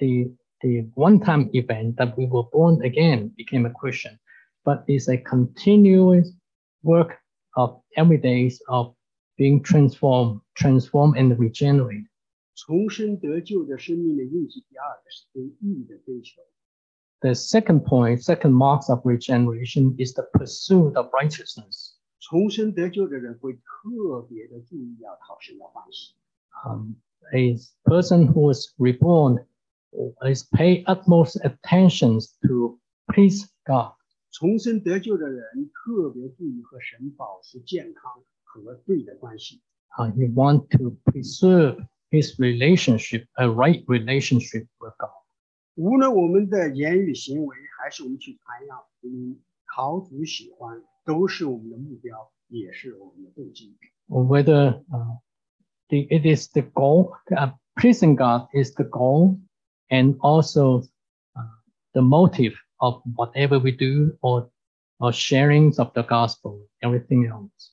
the, the one-time event that we were born again, became a Christian, but it's a continuous work of every day of being transformed, transformed and regenerated. The second point, second marks of regeneration is the pursuit of righteousness. Um, a person who is reborn is pay utmost attention to please God. Uh, he wants to preserve his relationship, a right relationship with God. Whether uh, the, it is the goal, uh, pleasing God is the goal, and also uh, the motive of whatever we do, or, or sharings of the gospel, everything else.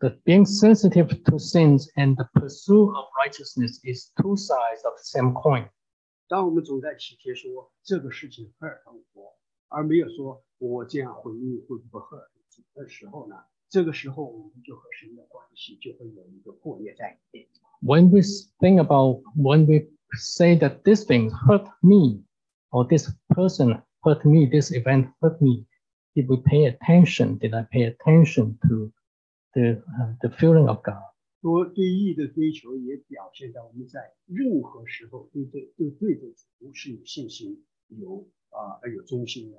that being sensitive to sins and the pursuit of righteousness is two sides of the same coin. 当我们总在体贴说这个事情荷尔蒙活，而没有说我这样回应会不会荷尔蒙的时候呢？这个时候我们就和神的关系就会有一个破裂在里面。When we think about, when we say that this thing hurt me, or this person hurt me, this event hurt me, did we pay attention? Did I pay attention to the uh, the feeling of God? 说对义的追求也表现在我们在任何时候对对对对的主是有信心、有啊而有忠心的。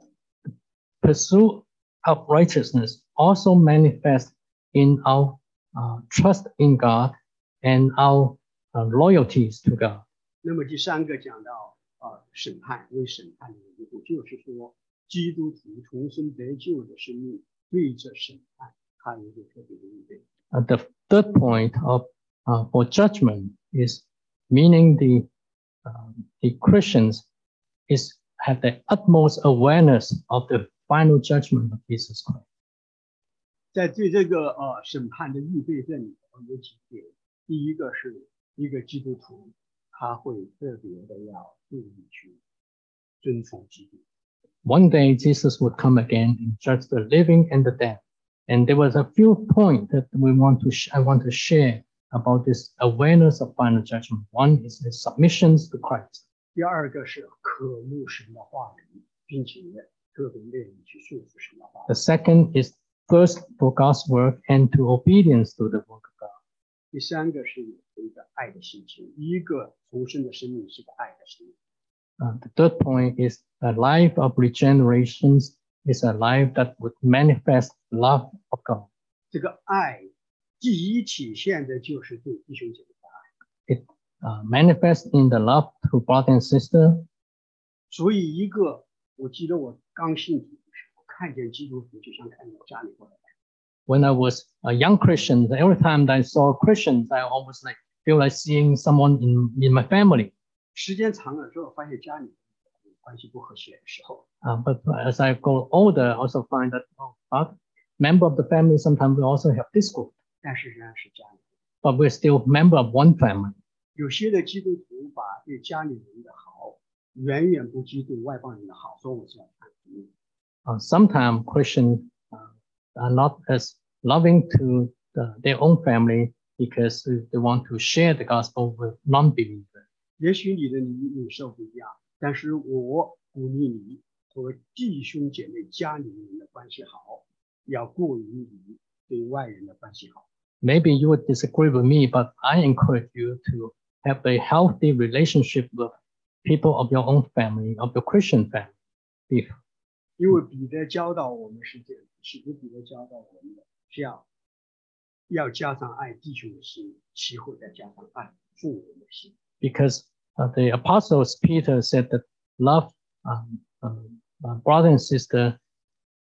Pursuit of righteousness also manifests in our uh, trust in God and our uh, loyalties to God. 那么第三个讲到啊审判为审判的缘故，就是说基督徒重生得救的生命对着审判，他有一个特别的应对。 Uh, the third point of uh, for judgment is meaning the uh, the Christians is have the utmost awareness of the final judgment of Jesus Christ. 在对这个呃审判的预备这里，有几点。第一个是一个基督徒，他会特别的要注意去遵从基督。One day Jesus would come again and judge the living and the dead. And there was a few points that we want to sh- I want to share about this awareness of final judgment. One is the submissions to Christ. 第二个是渴慕神的话语，并且特别愿意去顺服神的话语。The second is thirst for God's work and to obedience to the work of God. 第三个是一个爱的心情，一个重生的生命是个爱的生命。Uh, the third point is a life of regenerations. Is a life that would manifest love of God. 这个爱第一体现的就是对弟兄姐妹的爱。It uh, manifests in the love to brother and sister. 所以一个，我记得我刚信主的时候，看见基督徒就像看见家里过来的。When I was a young Christian, every time that I saw Christians, I almost like feel like seeing someone in in my family. 时间长了之后，发现家里。Uh, but as I go older, I also find that oh, a member of the family sometimes we also have discord. But we're still member of one family. Uh, sometimes Christians uh, are not as loving to the, their own family because they want to share the gospel with non-believers. 也许你的领受不一样。但是我鼓励你和弟兄姐妹家里人的关系好，要过于你对外人的关系好。Maybe you would disagree with me, but I encourage you to have a healthy relationship with people of your own family, of your Christian family. 因为彼得教导我们是这样，使徒彼得教导我们的是要要加上爱弟兄的心，其后再加上爱父母的心。Because Uh, the apostles Peter said that love um, um, brother and sister,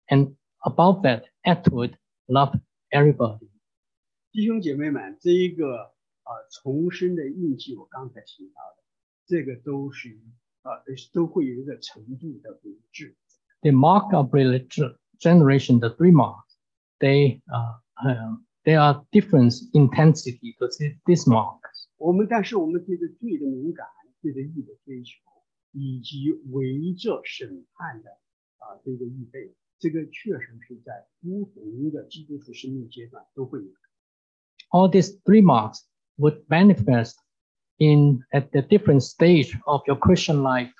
and above that, add to it, love everybody. 弟兄姐妹们，这一个呃重生的印记，我刚才提到的，这个都是呃都会有一个程度的不一致。The mark of regeneration, the three marks, they uh, uh, there are different intensity to this mark. 我们但是我们对着罪的敏感，对着义的追求，以及围着审判的啊这个预备，这个确实是在不同的基督徒生命阶段都会有。All these three marks would manifest in at the different stage of your Christian life.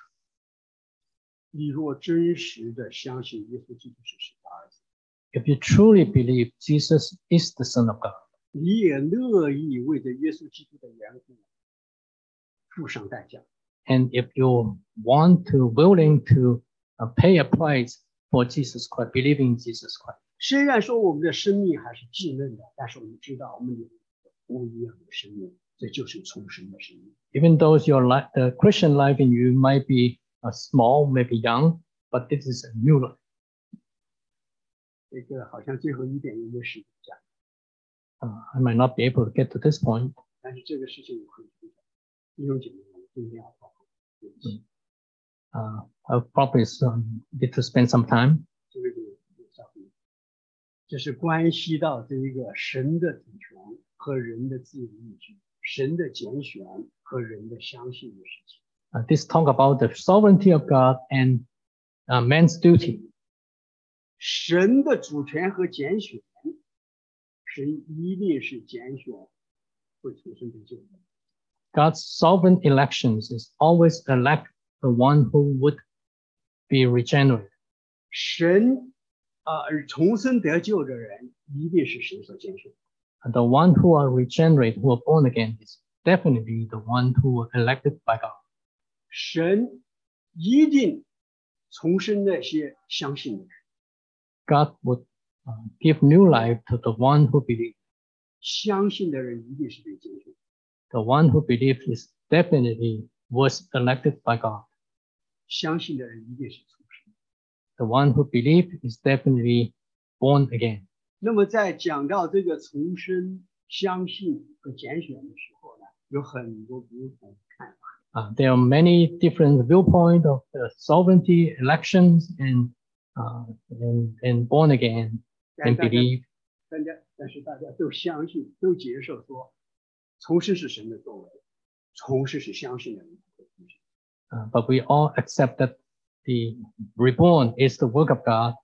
你若真实的相信耶稣基督是神的儿子 ，If you truly believe Jesus is the Son of God. 你也乐意为着耶稣基督的缘故付上代价。And if you want to, willing to pay a price for Jesus Christ, believing in Jesus Christ. 虽然说我们的生命还是稚嫩的，但是我们知道我们有不一样的生命，这就是重生的生命。Even though your life, the Christian life in you might be small, maybe young, but this is a new life. 这个好像最后一点应该是这样。Uh, I might not be able to get to this point. Mm. Uh, I'll probably um, need to spend some time. 这是关系到这一个神的主权和人的自由意志，神的拣选和人的相信的事情。Uh, this talk about the sovereignty of God and uh, man's duty. 神的主权和拣选，神一定是拣选会重生得救的。God's sovereign elections is always elect the one who would be regenerated. 神啊，重生得救的人一定是神所拣选。The one who are regenerated, who are born again, is definitely the one who are elected by God. 神一定重生那些相信的人。God would uh, give new life to the one who believes. 相信的人一定是被拣选。The one who believes is definitely was elected by God. 相信的人一定是重生。The one who believes is definitely born again. 那么在讲到这个重生、相信和拣选的时候呢，有很多不同的看法。Uh, there are many different viewpoints of the sovereignty, elections, and, uh, and, and born again, and believe. 但, 但是大家都相信，都接受说，重生是神的作为，重生是相信的人的作为。Uh, but we all accept that the reborn is the work of God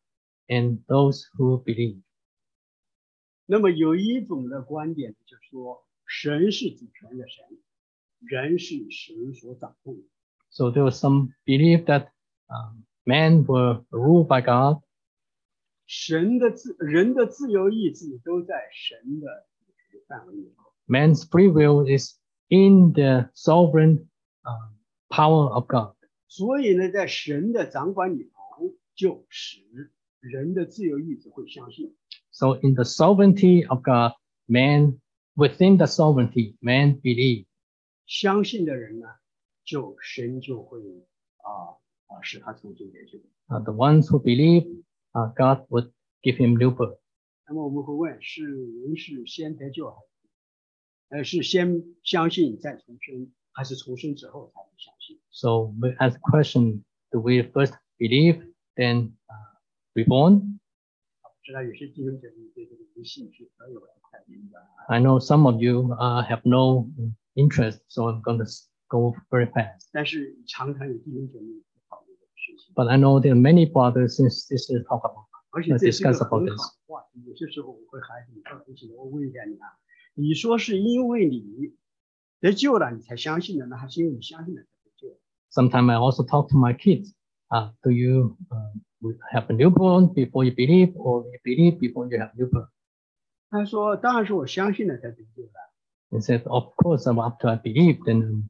and those who believe. 那么有一种的观点就是说，神是主权的神。So there was some belief that uh, men were ruled by God. 神的自人的自由意志都在神的范围内。Man's free will is in the sovereign uh, power of God. 所以呢，在神的掌管里头，就使人的自由意志会相信。So in the sovereignty of God, man within the sovereignty, man believes. 相信的人呢，就神就会啊啊使他重新得救。啊 ，the ones who believe, ah, God would give him new birth. 那么我们会问，是人是先得救，还是呃是先相信再重生，还是重生之后才能相信 ？So we ask question: Do we first believe, then reborn? 知道有些弟兄姐妹对这个没兴趣，所以我要快明白。I know some of you uh have no interest, so I'm going to go very fast. But I know there are many brothers and sisters talk about, uh, discuss about this. Sometimes I also talk to my kids. Uh, do you uh, have a newborn before you believe, or you believe before you have a newborn? 他说：“当然是我相信了才得救的。” He said, "Of course, after I believe, then I'm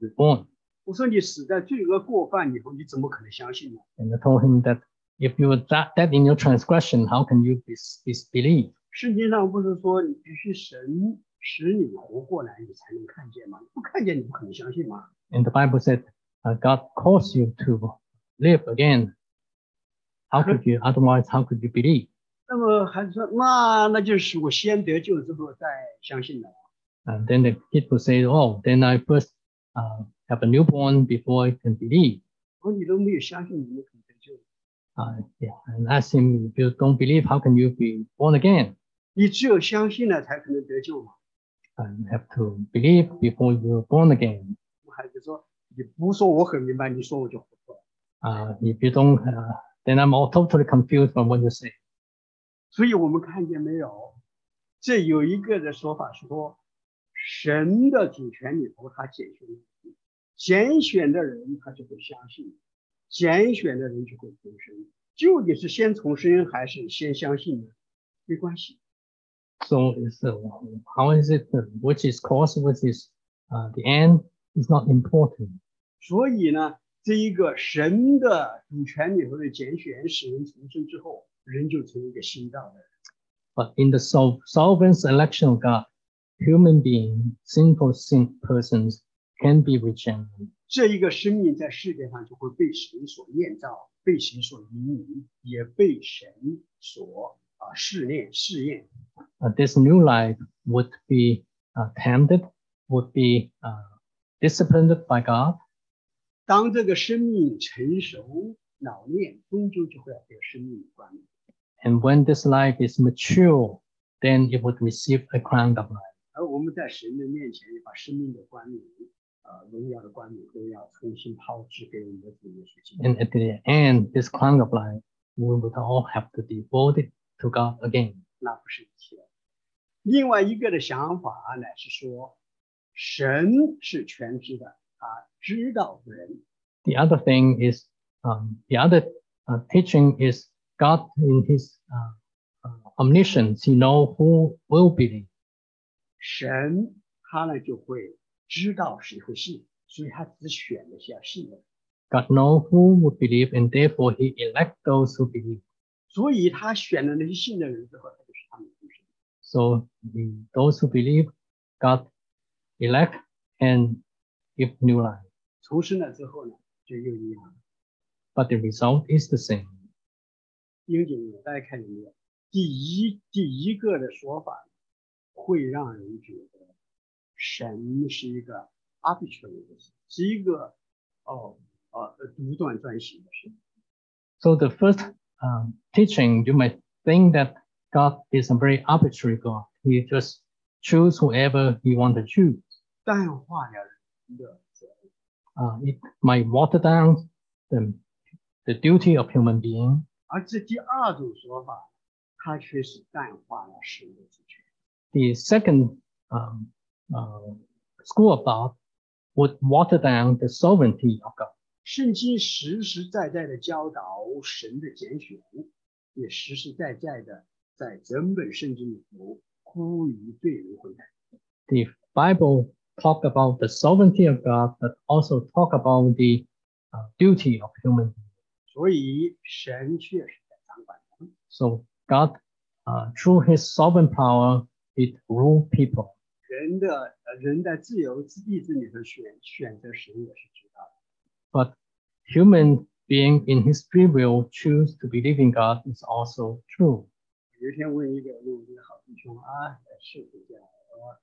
reborn." And I told him that if you were that, that in your transgression, how can you disbelieve? And the Bible said, uh, God calls you to live again. How could you? Otherwise, how could you believe? 那么还说，那那就是我先得救之后再相信的。 And then the kid will say, "Oh, then I first uh, have a newborn before I can believe." Uh, yeah, and ask him, "If you don't believe, how can you be born again?" Uh, you have to believe before you are born again. Uh, if you don't, uh, then I'm all totally confused from what you say. 所以我们看见没有？这有一个的说法说。 神的主权里头，他拣选人，拣选的人他就会相信，拣选的人就会重生。究竟是先重生还是先相信呢？没关系。So is the how is it which is cause, which is uh the end is not important. 所以呢，这一个神的主权里头的拣选，使人重生之后，人就成一个新造的人。But in the so sovereign election of God. Human beings, sinful sin persons, can be regenerated. 这一个生命在世界上就会被神所念造，被神所引领，也被神所啊试炼试验。Uh, this new life would be uh, tempted, would be uh, disciplined by God. 当这个生命成熟、老练，终究就会被生命关闭。And when this life is mature, then it would receive a crown of life. And at the end, this crown of life, we would all have to be devoted to God again. 另外一个的想法乃是说，神是全知的，他知道人。 The other thing is, um, the other uh, teaching is God in His uh, uh, omniscience, He knows who will believe. 神他呢就会知道谁会信，所以他只选了些信的。 God knows who would believe, and therefore He elects those who believe. 所以他选了那些信的人之后，他就是他们的神。 So the, those who believe, God elect and give new life. 重生了之后呢，就又一样。 But the result is the same. 第一个的说法会让人觉得神是一个arbitrary的，是一个哦呃独断专行的事。 So the first um, teaching, you might think that God is a very arbitrary God. He just chooses whoever He wants to choose. 淡化了人的责任。 Uh, it might water down the the duty of human being. 而这第二种说法，它却是淡化了神的主权。 The second um, uh, school of thought would water down the sovereignty of God. 圣经实实在在地教导神的拣选，也实实在在地在整本圣经里头呼吁罪人悔改。 The Bible talk about the sovereignty of God, but also talk about the uh, duty of human beings. 所以神确实在掌管人。 So God, uh, through His sovereign power, it rules people. 人的人在自由意志里头选选择神也是知道的。 But human being in his free will choose to believe in God is also true. 有一天问一个我的好弟兄啊，是这样啊。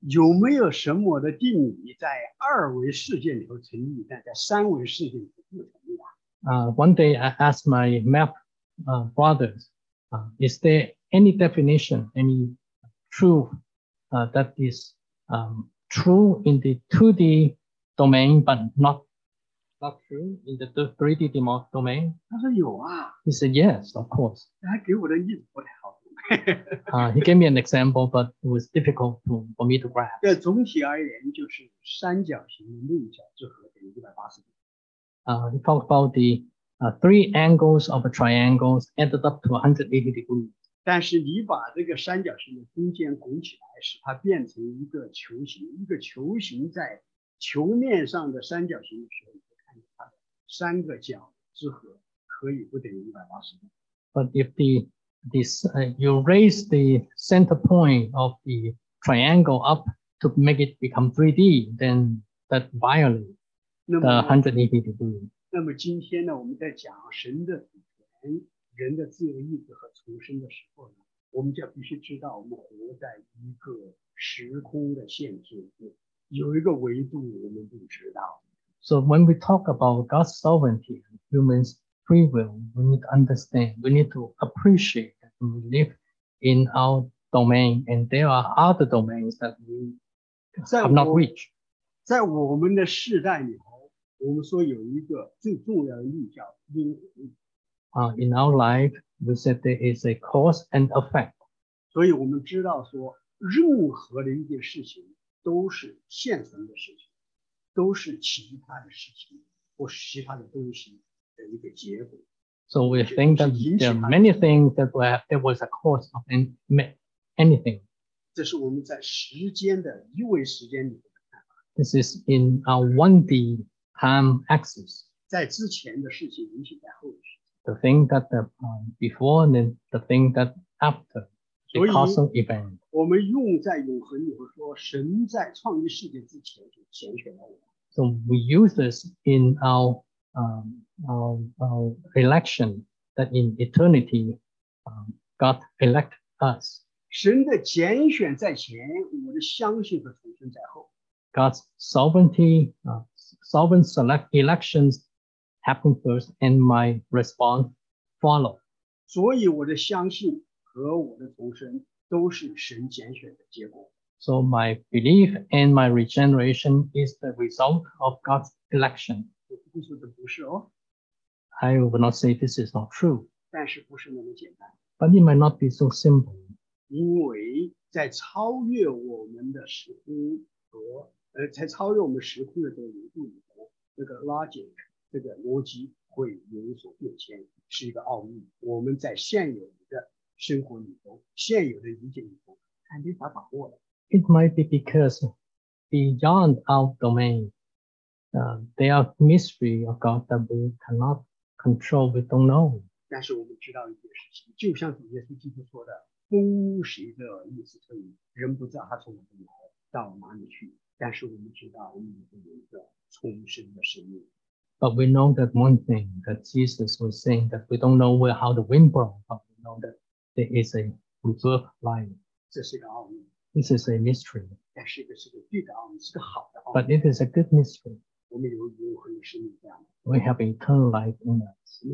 有没有神魔的定理在二维世界里头成立，但在三维世界里不成立啊？ Uh, one day I asked my math uh, brothers, uh, is there any definition, any truth uh, that is um, true in the two D domain but not not true in the three D domain? 他说有啊。 He said yes, of course. 他给我的例子不太好。 uh, he gave me an example, but it was difficult to, for me to grasp. Uh, he talked about the uh, three angles of a triangle added up to one hundred eighty degrees. But if the This uh, you raise the center point of the triangle up to make it become three D, then that violates the one hundred eighty degrees. 那么今天呢，我们在讲神的主权、人的自由意志和重生的时候呢，我们就必须知道，我们活在一个时空的限制，有一个维度我们不知道。 So when we talk about God's sovereignty and humans' free will, we need to understand. We need to appreciate. We live in our domain, and there are other domains that we have not reached. 在我们的世代里头，我们说有一个最重要的律叫因果律。 Uh, in our life, we said there is a cause and effect. 所以我们知道说，任何的一件事情都是现成的事情，都是其他的事情或是其他的东西的一个结果。 So we think that there are many things that were there was a cause of anything. This is in our one D time axis. The thing that the, um, before and then the thing that after the causal event. So we use this in our Um, our, our election, that in eternity um, God elect us. God's sovereignty, uh, sovereign select elections happen first, and my response follow. 所以我的相信和我的重生都是神拣选的结果。So my belief and my regeneration is the result of God's election. I will not say this is not true. But it might not be so simple. It might be because beyond our domain, uh, there are mysteries of God that we cannot control, we don't know. But we know that one thing that Jesus was saying, that we don't know where how the wind blows, but we know that there is a rebirth life. This is a mystery. But it is a good mystery. We have eternal life in us.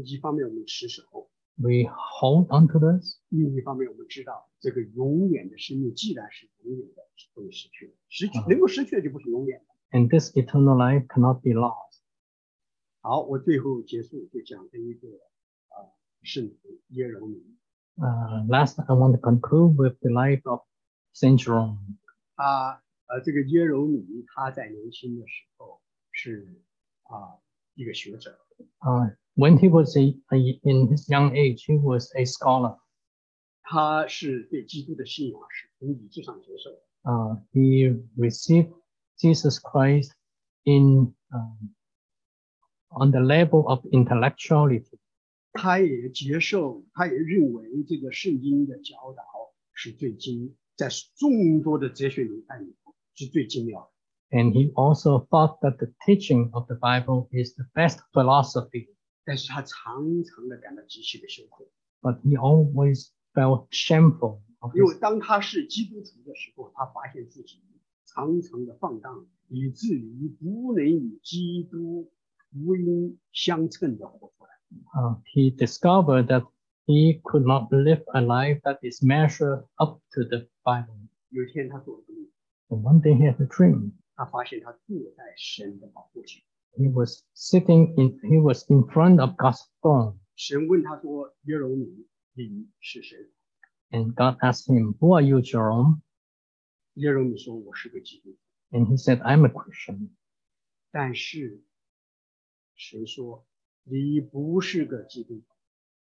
We hold on to this. Uh-huh. And this eternal life cannot be lost. 好，我最后结束就讲这一个啊圣徒耶柔米。呃 ，last I want to conclude with the life of Saint Jerome. 啊，呃，这个耶柔米他在年轻的时候是啊一个学者。啊 ，when he was a, a in his young age, he was a scholar. 他是对基督的信仰是从理智上接受的。啊 ，he received Jesus Christ in. Um, On the level of intellectuality. 他也接受，他也认为这个圣经的教导是最精，在众多的哲学理论里头是最精要的。And he also thought that the teaching of the Bible is the best philosophy. 但是他常常的感到极其的羞愧。But he always felt shameful. 因为当他是基督徒的时候，他发现自己常常的放荡，以至于不能与基督。Uh, he discovered that he could not live a life that is measured up to the Bible. And one day he had a dream. He was sitting in, he was in front of God's throne. And God asked him, "Who are you, Jerome?" And he said, "I'm a Christian." 神说：“你不是个基督徒，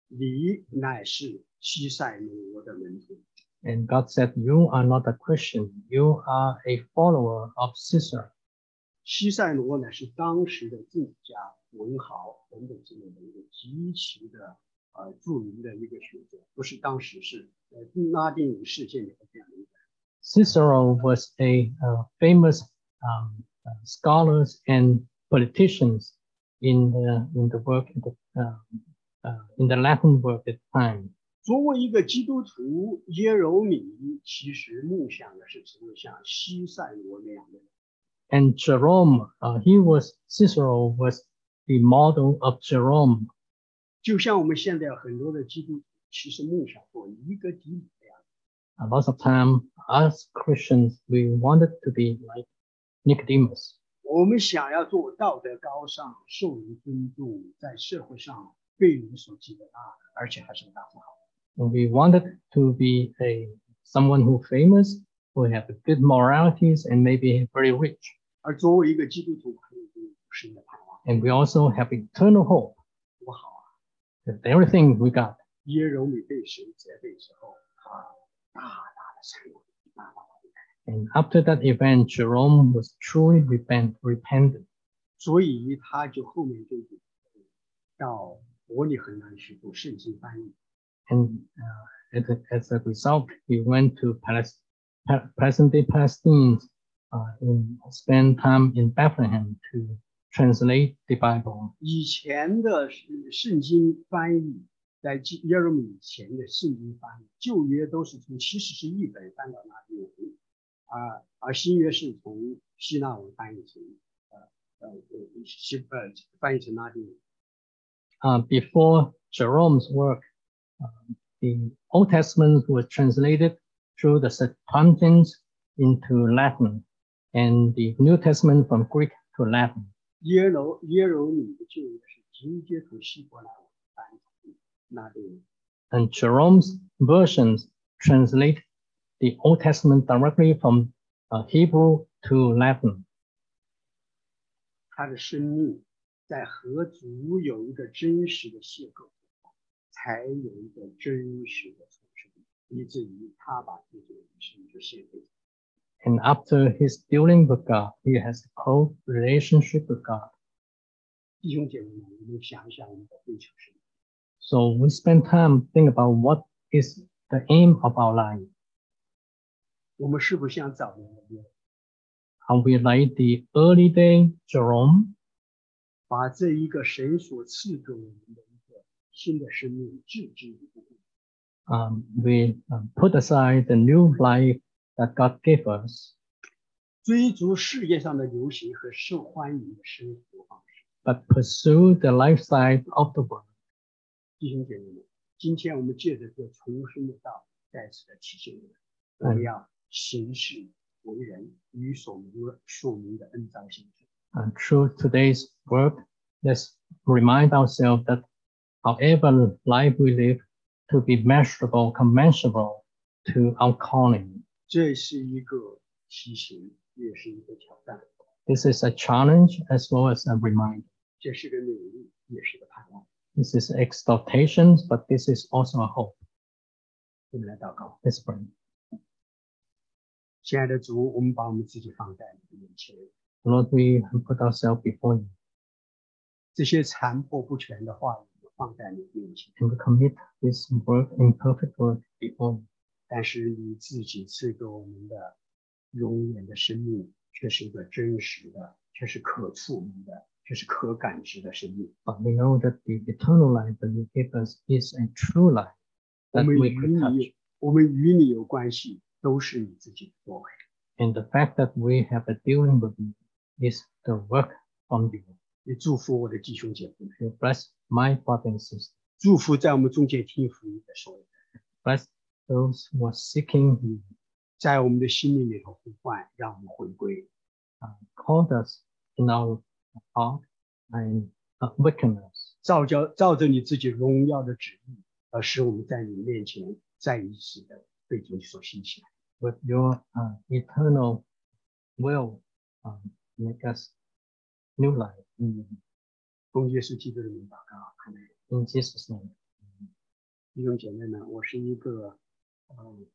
你乃是西塞罗的门徒。” And God said, "You are not a Christian. You are a follower of Cicero." 西塞罗乃是当时的政治家、文豪等等之类的一个极其的呃著名的一个学者，不是当时是呃拉丁语世界里的这样的一个。Cicero was a、uh, famous um, uh, scholars and politicians. In the in the work in the, uh, uh, in the Latin work at the time. 作为一个基督徒，耶柔米其实梦想的是成为像西塞罗那样的人。And Jerome, uh, he was Cicero was the model of Jerome. 就像我们现在很多的基督徒其实梦想做一个基督徒一样。A lot of time, us Christians, we wanted to be like Nicodemus. 我们想要做道德高尚、受人尊重，在社会上被人所记得啊，而且还是个大富豪。We wanted to be a someone who famous, who have good moralities, and maybe very rich. 而作为一个基督徒，还有永生的盼望。And we also have eternal hope. 多好啊 ！That's everything we got. 耶柔米被神责备之后，啊，大大的忏悔，大大的。And after that event, Jerome was truly repent, repentant. And uh, as, a, as a result, he went to Palis, pa, present-day Palestine uh, and spent time in Bethlehem to translate the Bible. 以前的圣经翻译。在耶柔米以前的圣经翻译，旧约都是从七十一本翻到拉丁文，啊，而新约是从希腊文翻译成呃呃西呃翻译成拉丁文。啊，before Jerome's work, Um, the Old Testament was translated through the Septuagint into Latin, and the New Testament from Greek to Latin. And Jerome's versions translate the Old Testament directly from uh, Hebrew to Latin. And after his dealing with God, he has a close relationship with God. So we spend time thinking about what is the aim of our life. Are we like the early day Jerome? Um, we uh, put aside the new life that God gave us, but pursue the lifestyle of the world. And through today's work, let's remind ourselves that however life we live, to be measurable, commensurable to our calling. This is a challenge as well as a reminder. This is exhortation, but this is also a hope. Let's pray. Lord, we put ourselves before you. And we commit this work, imperfect work, before you. But we know that the eternal life that you give us is a true life that we could touch. And the fact that we have a dealing with you is the work from you. You bless my brother and sister. Bless those who are seeking you. Uh, call us in our heart and awaken us. With your uh, eternal will, um, make us new life in you. In Jesus' name. 弟兄姐妹们，我是一个，嗯。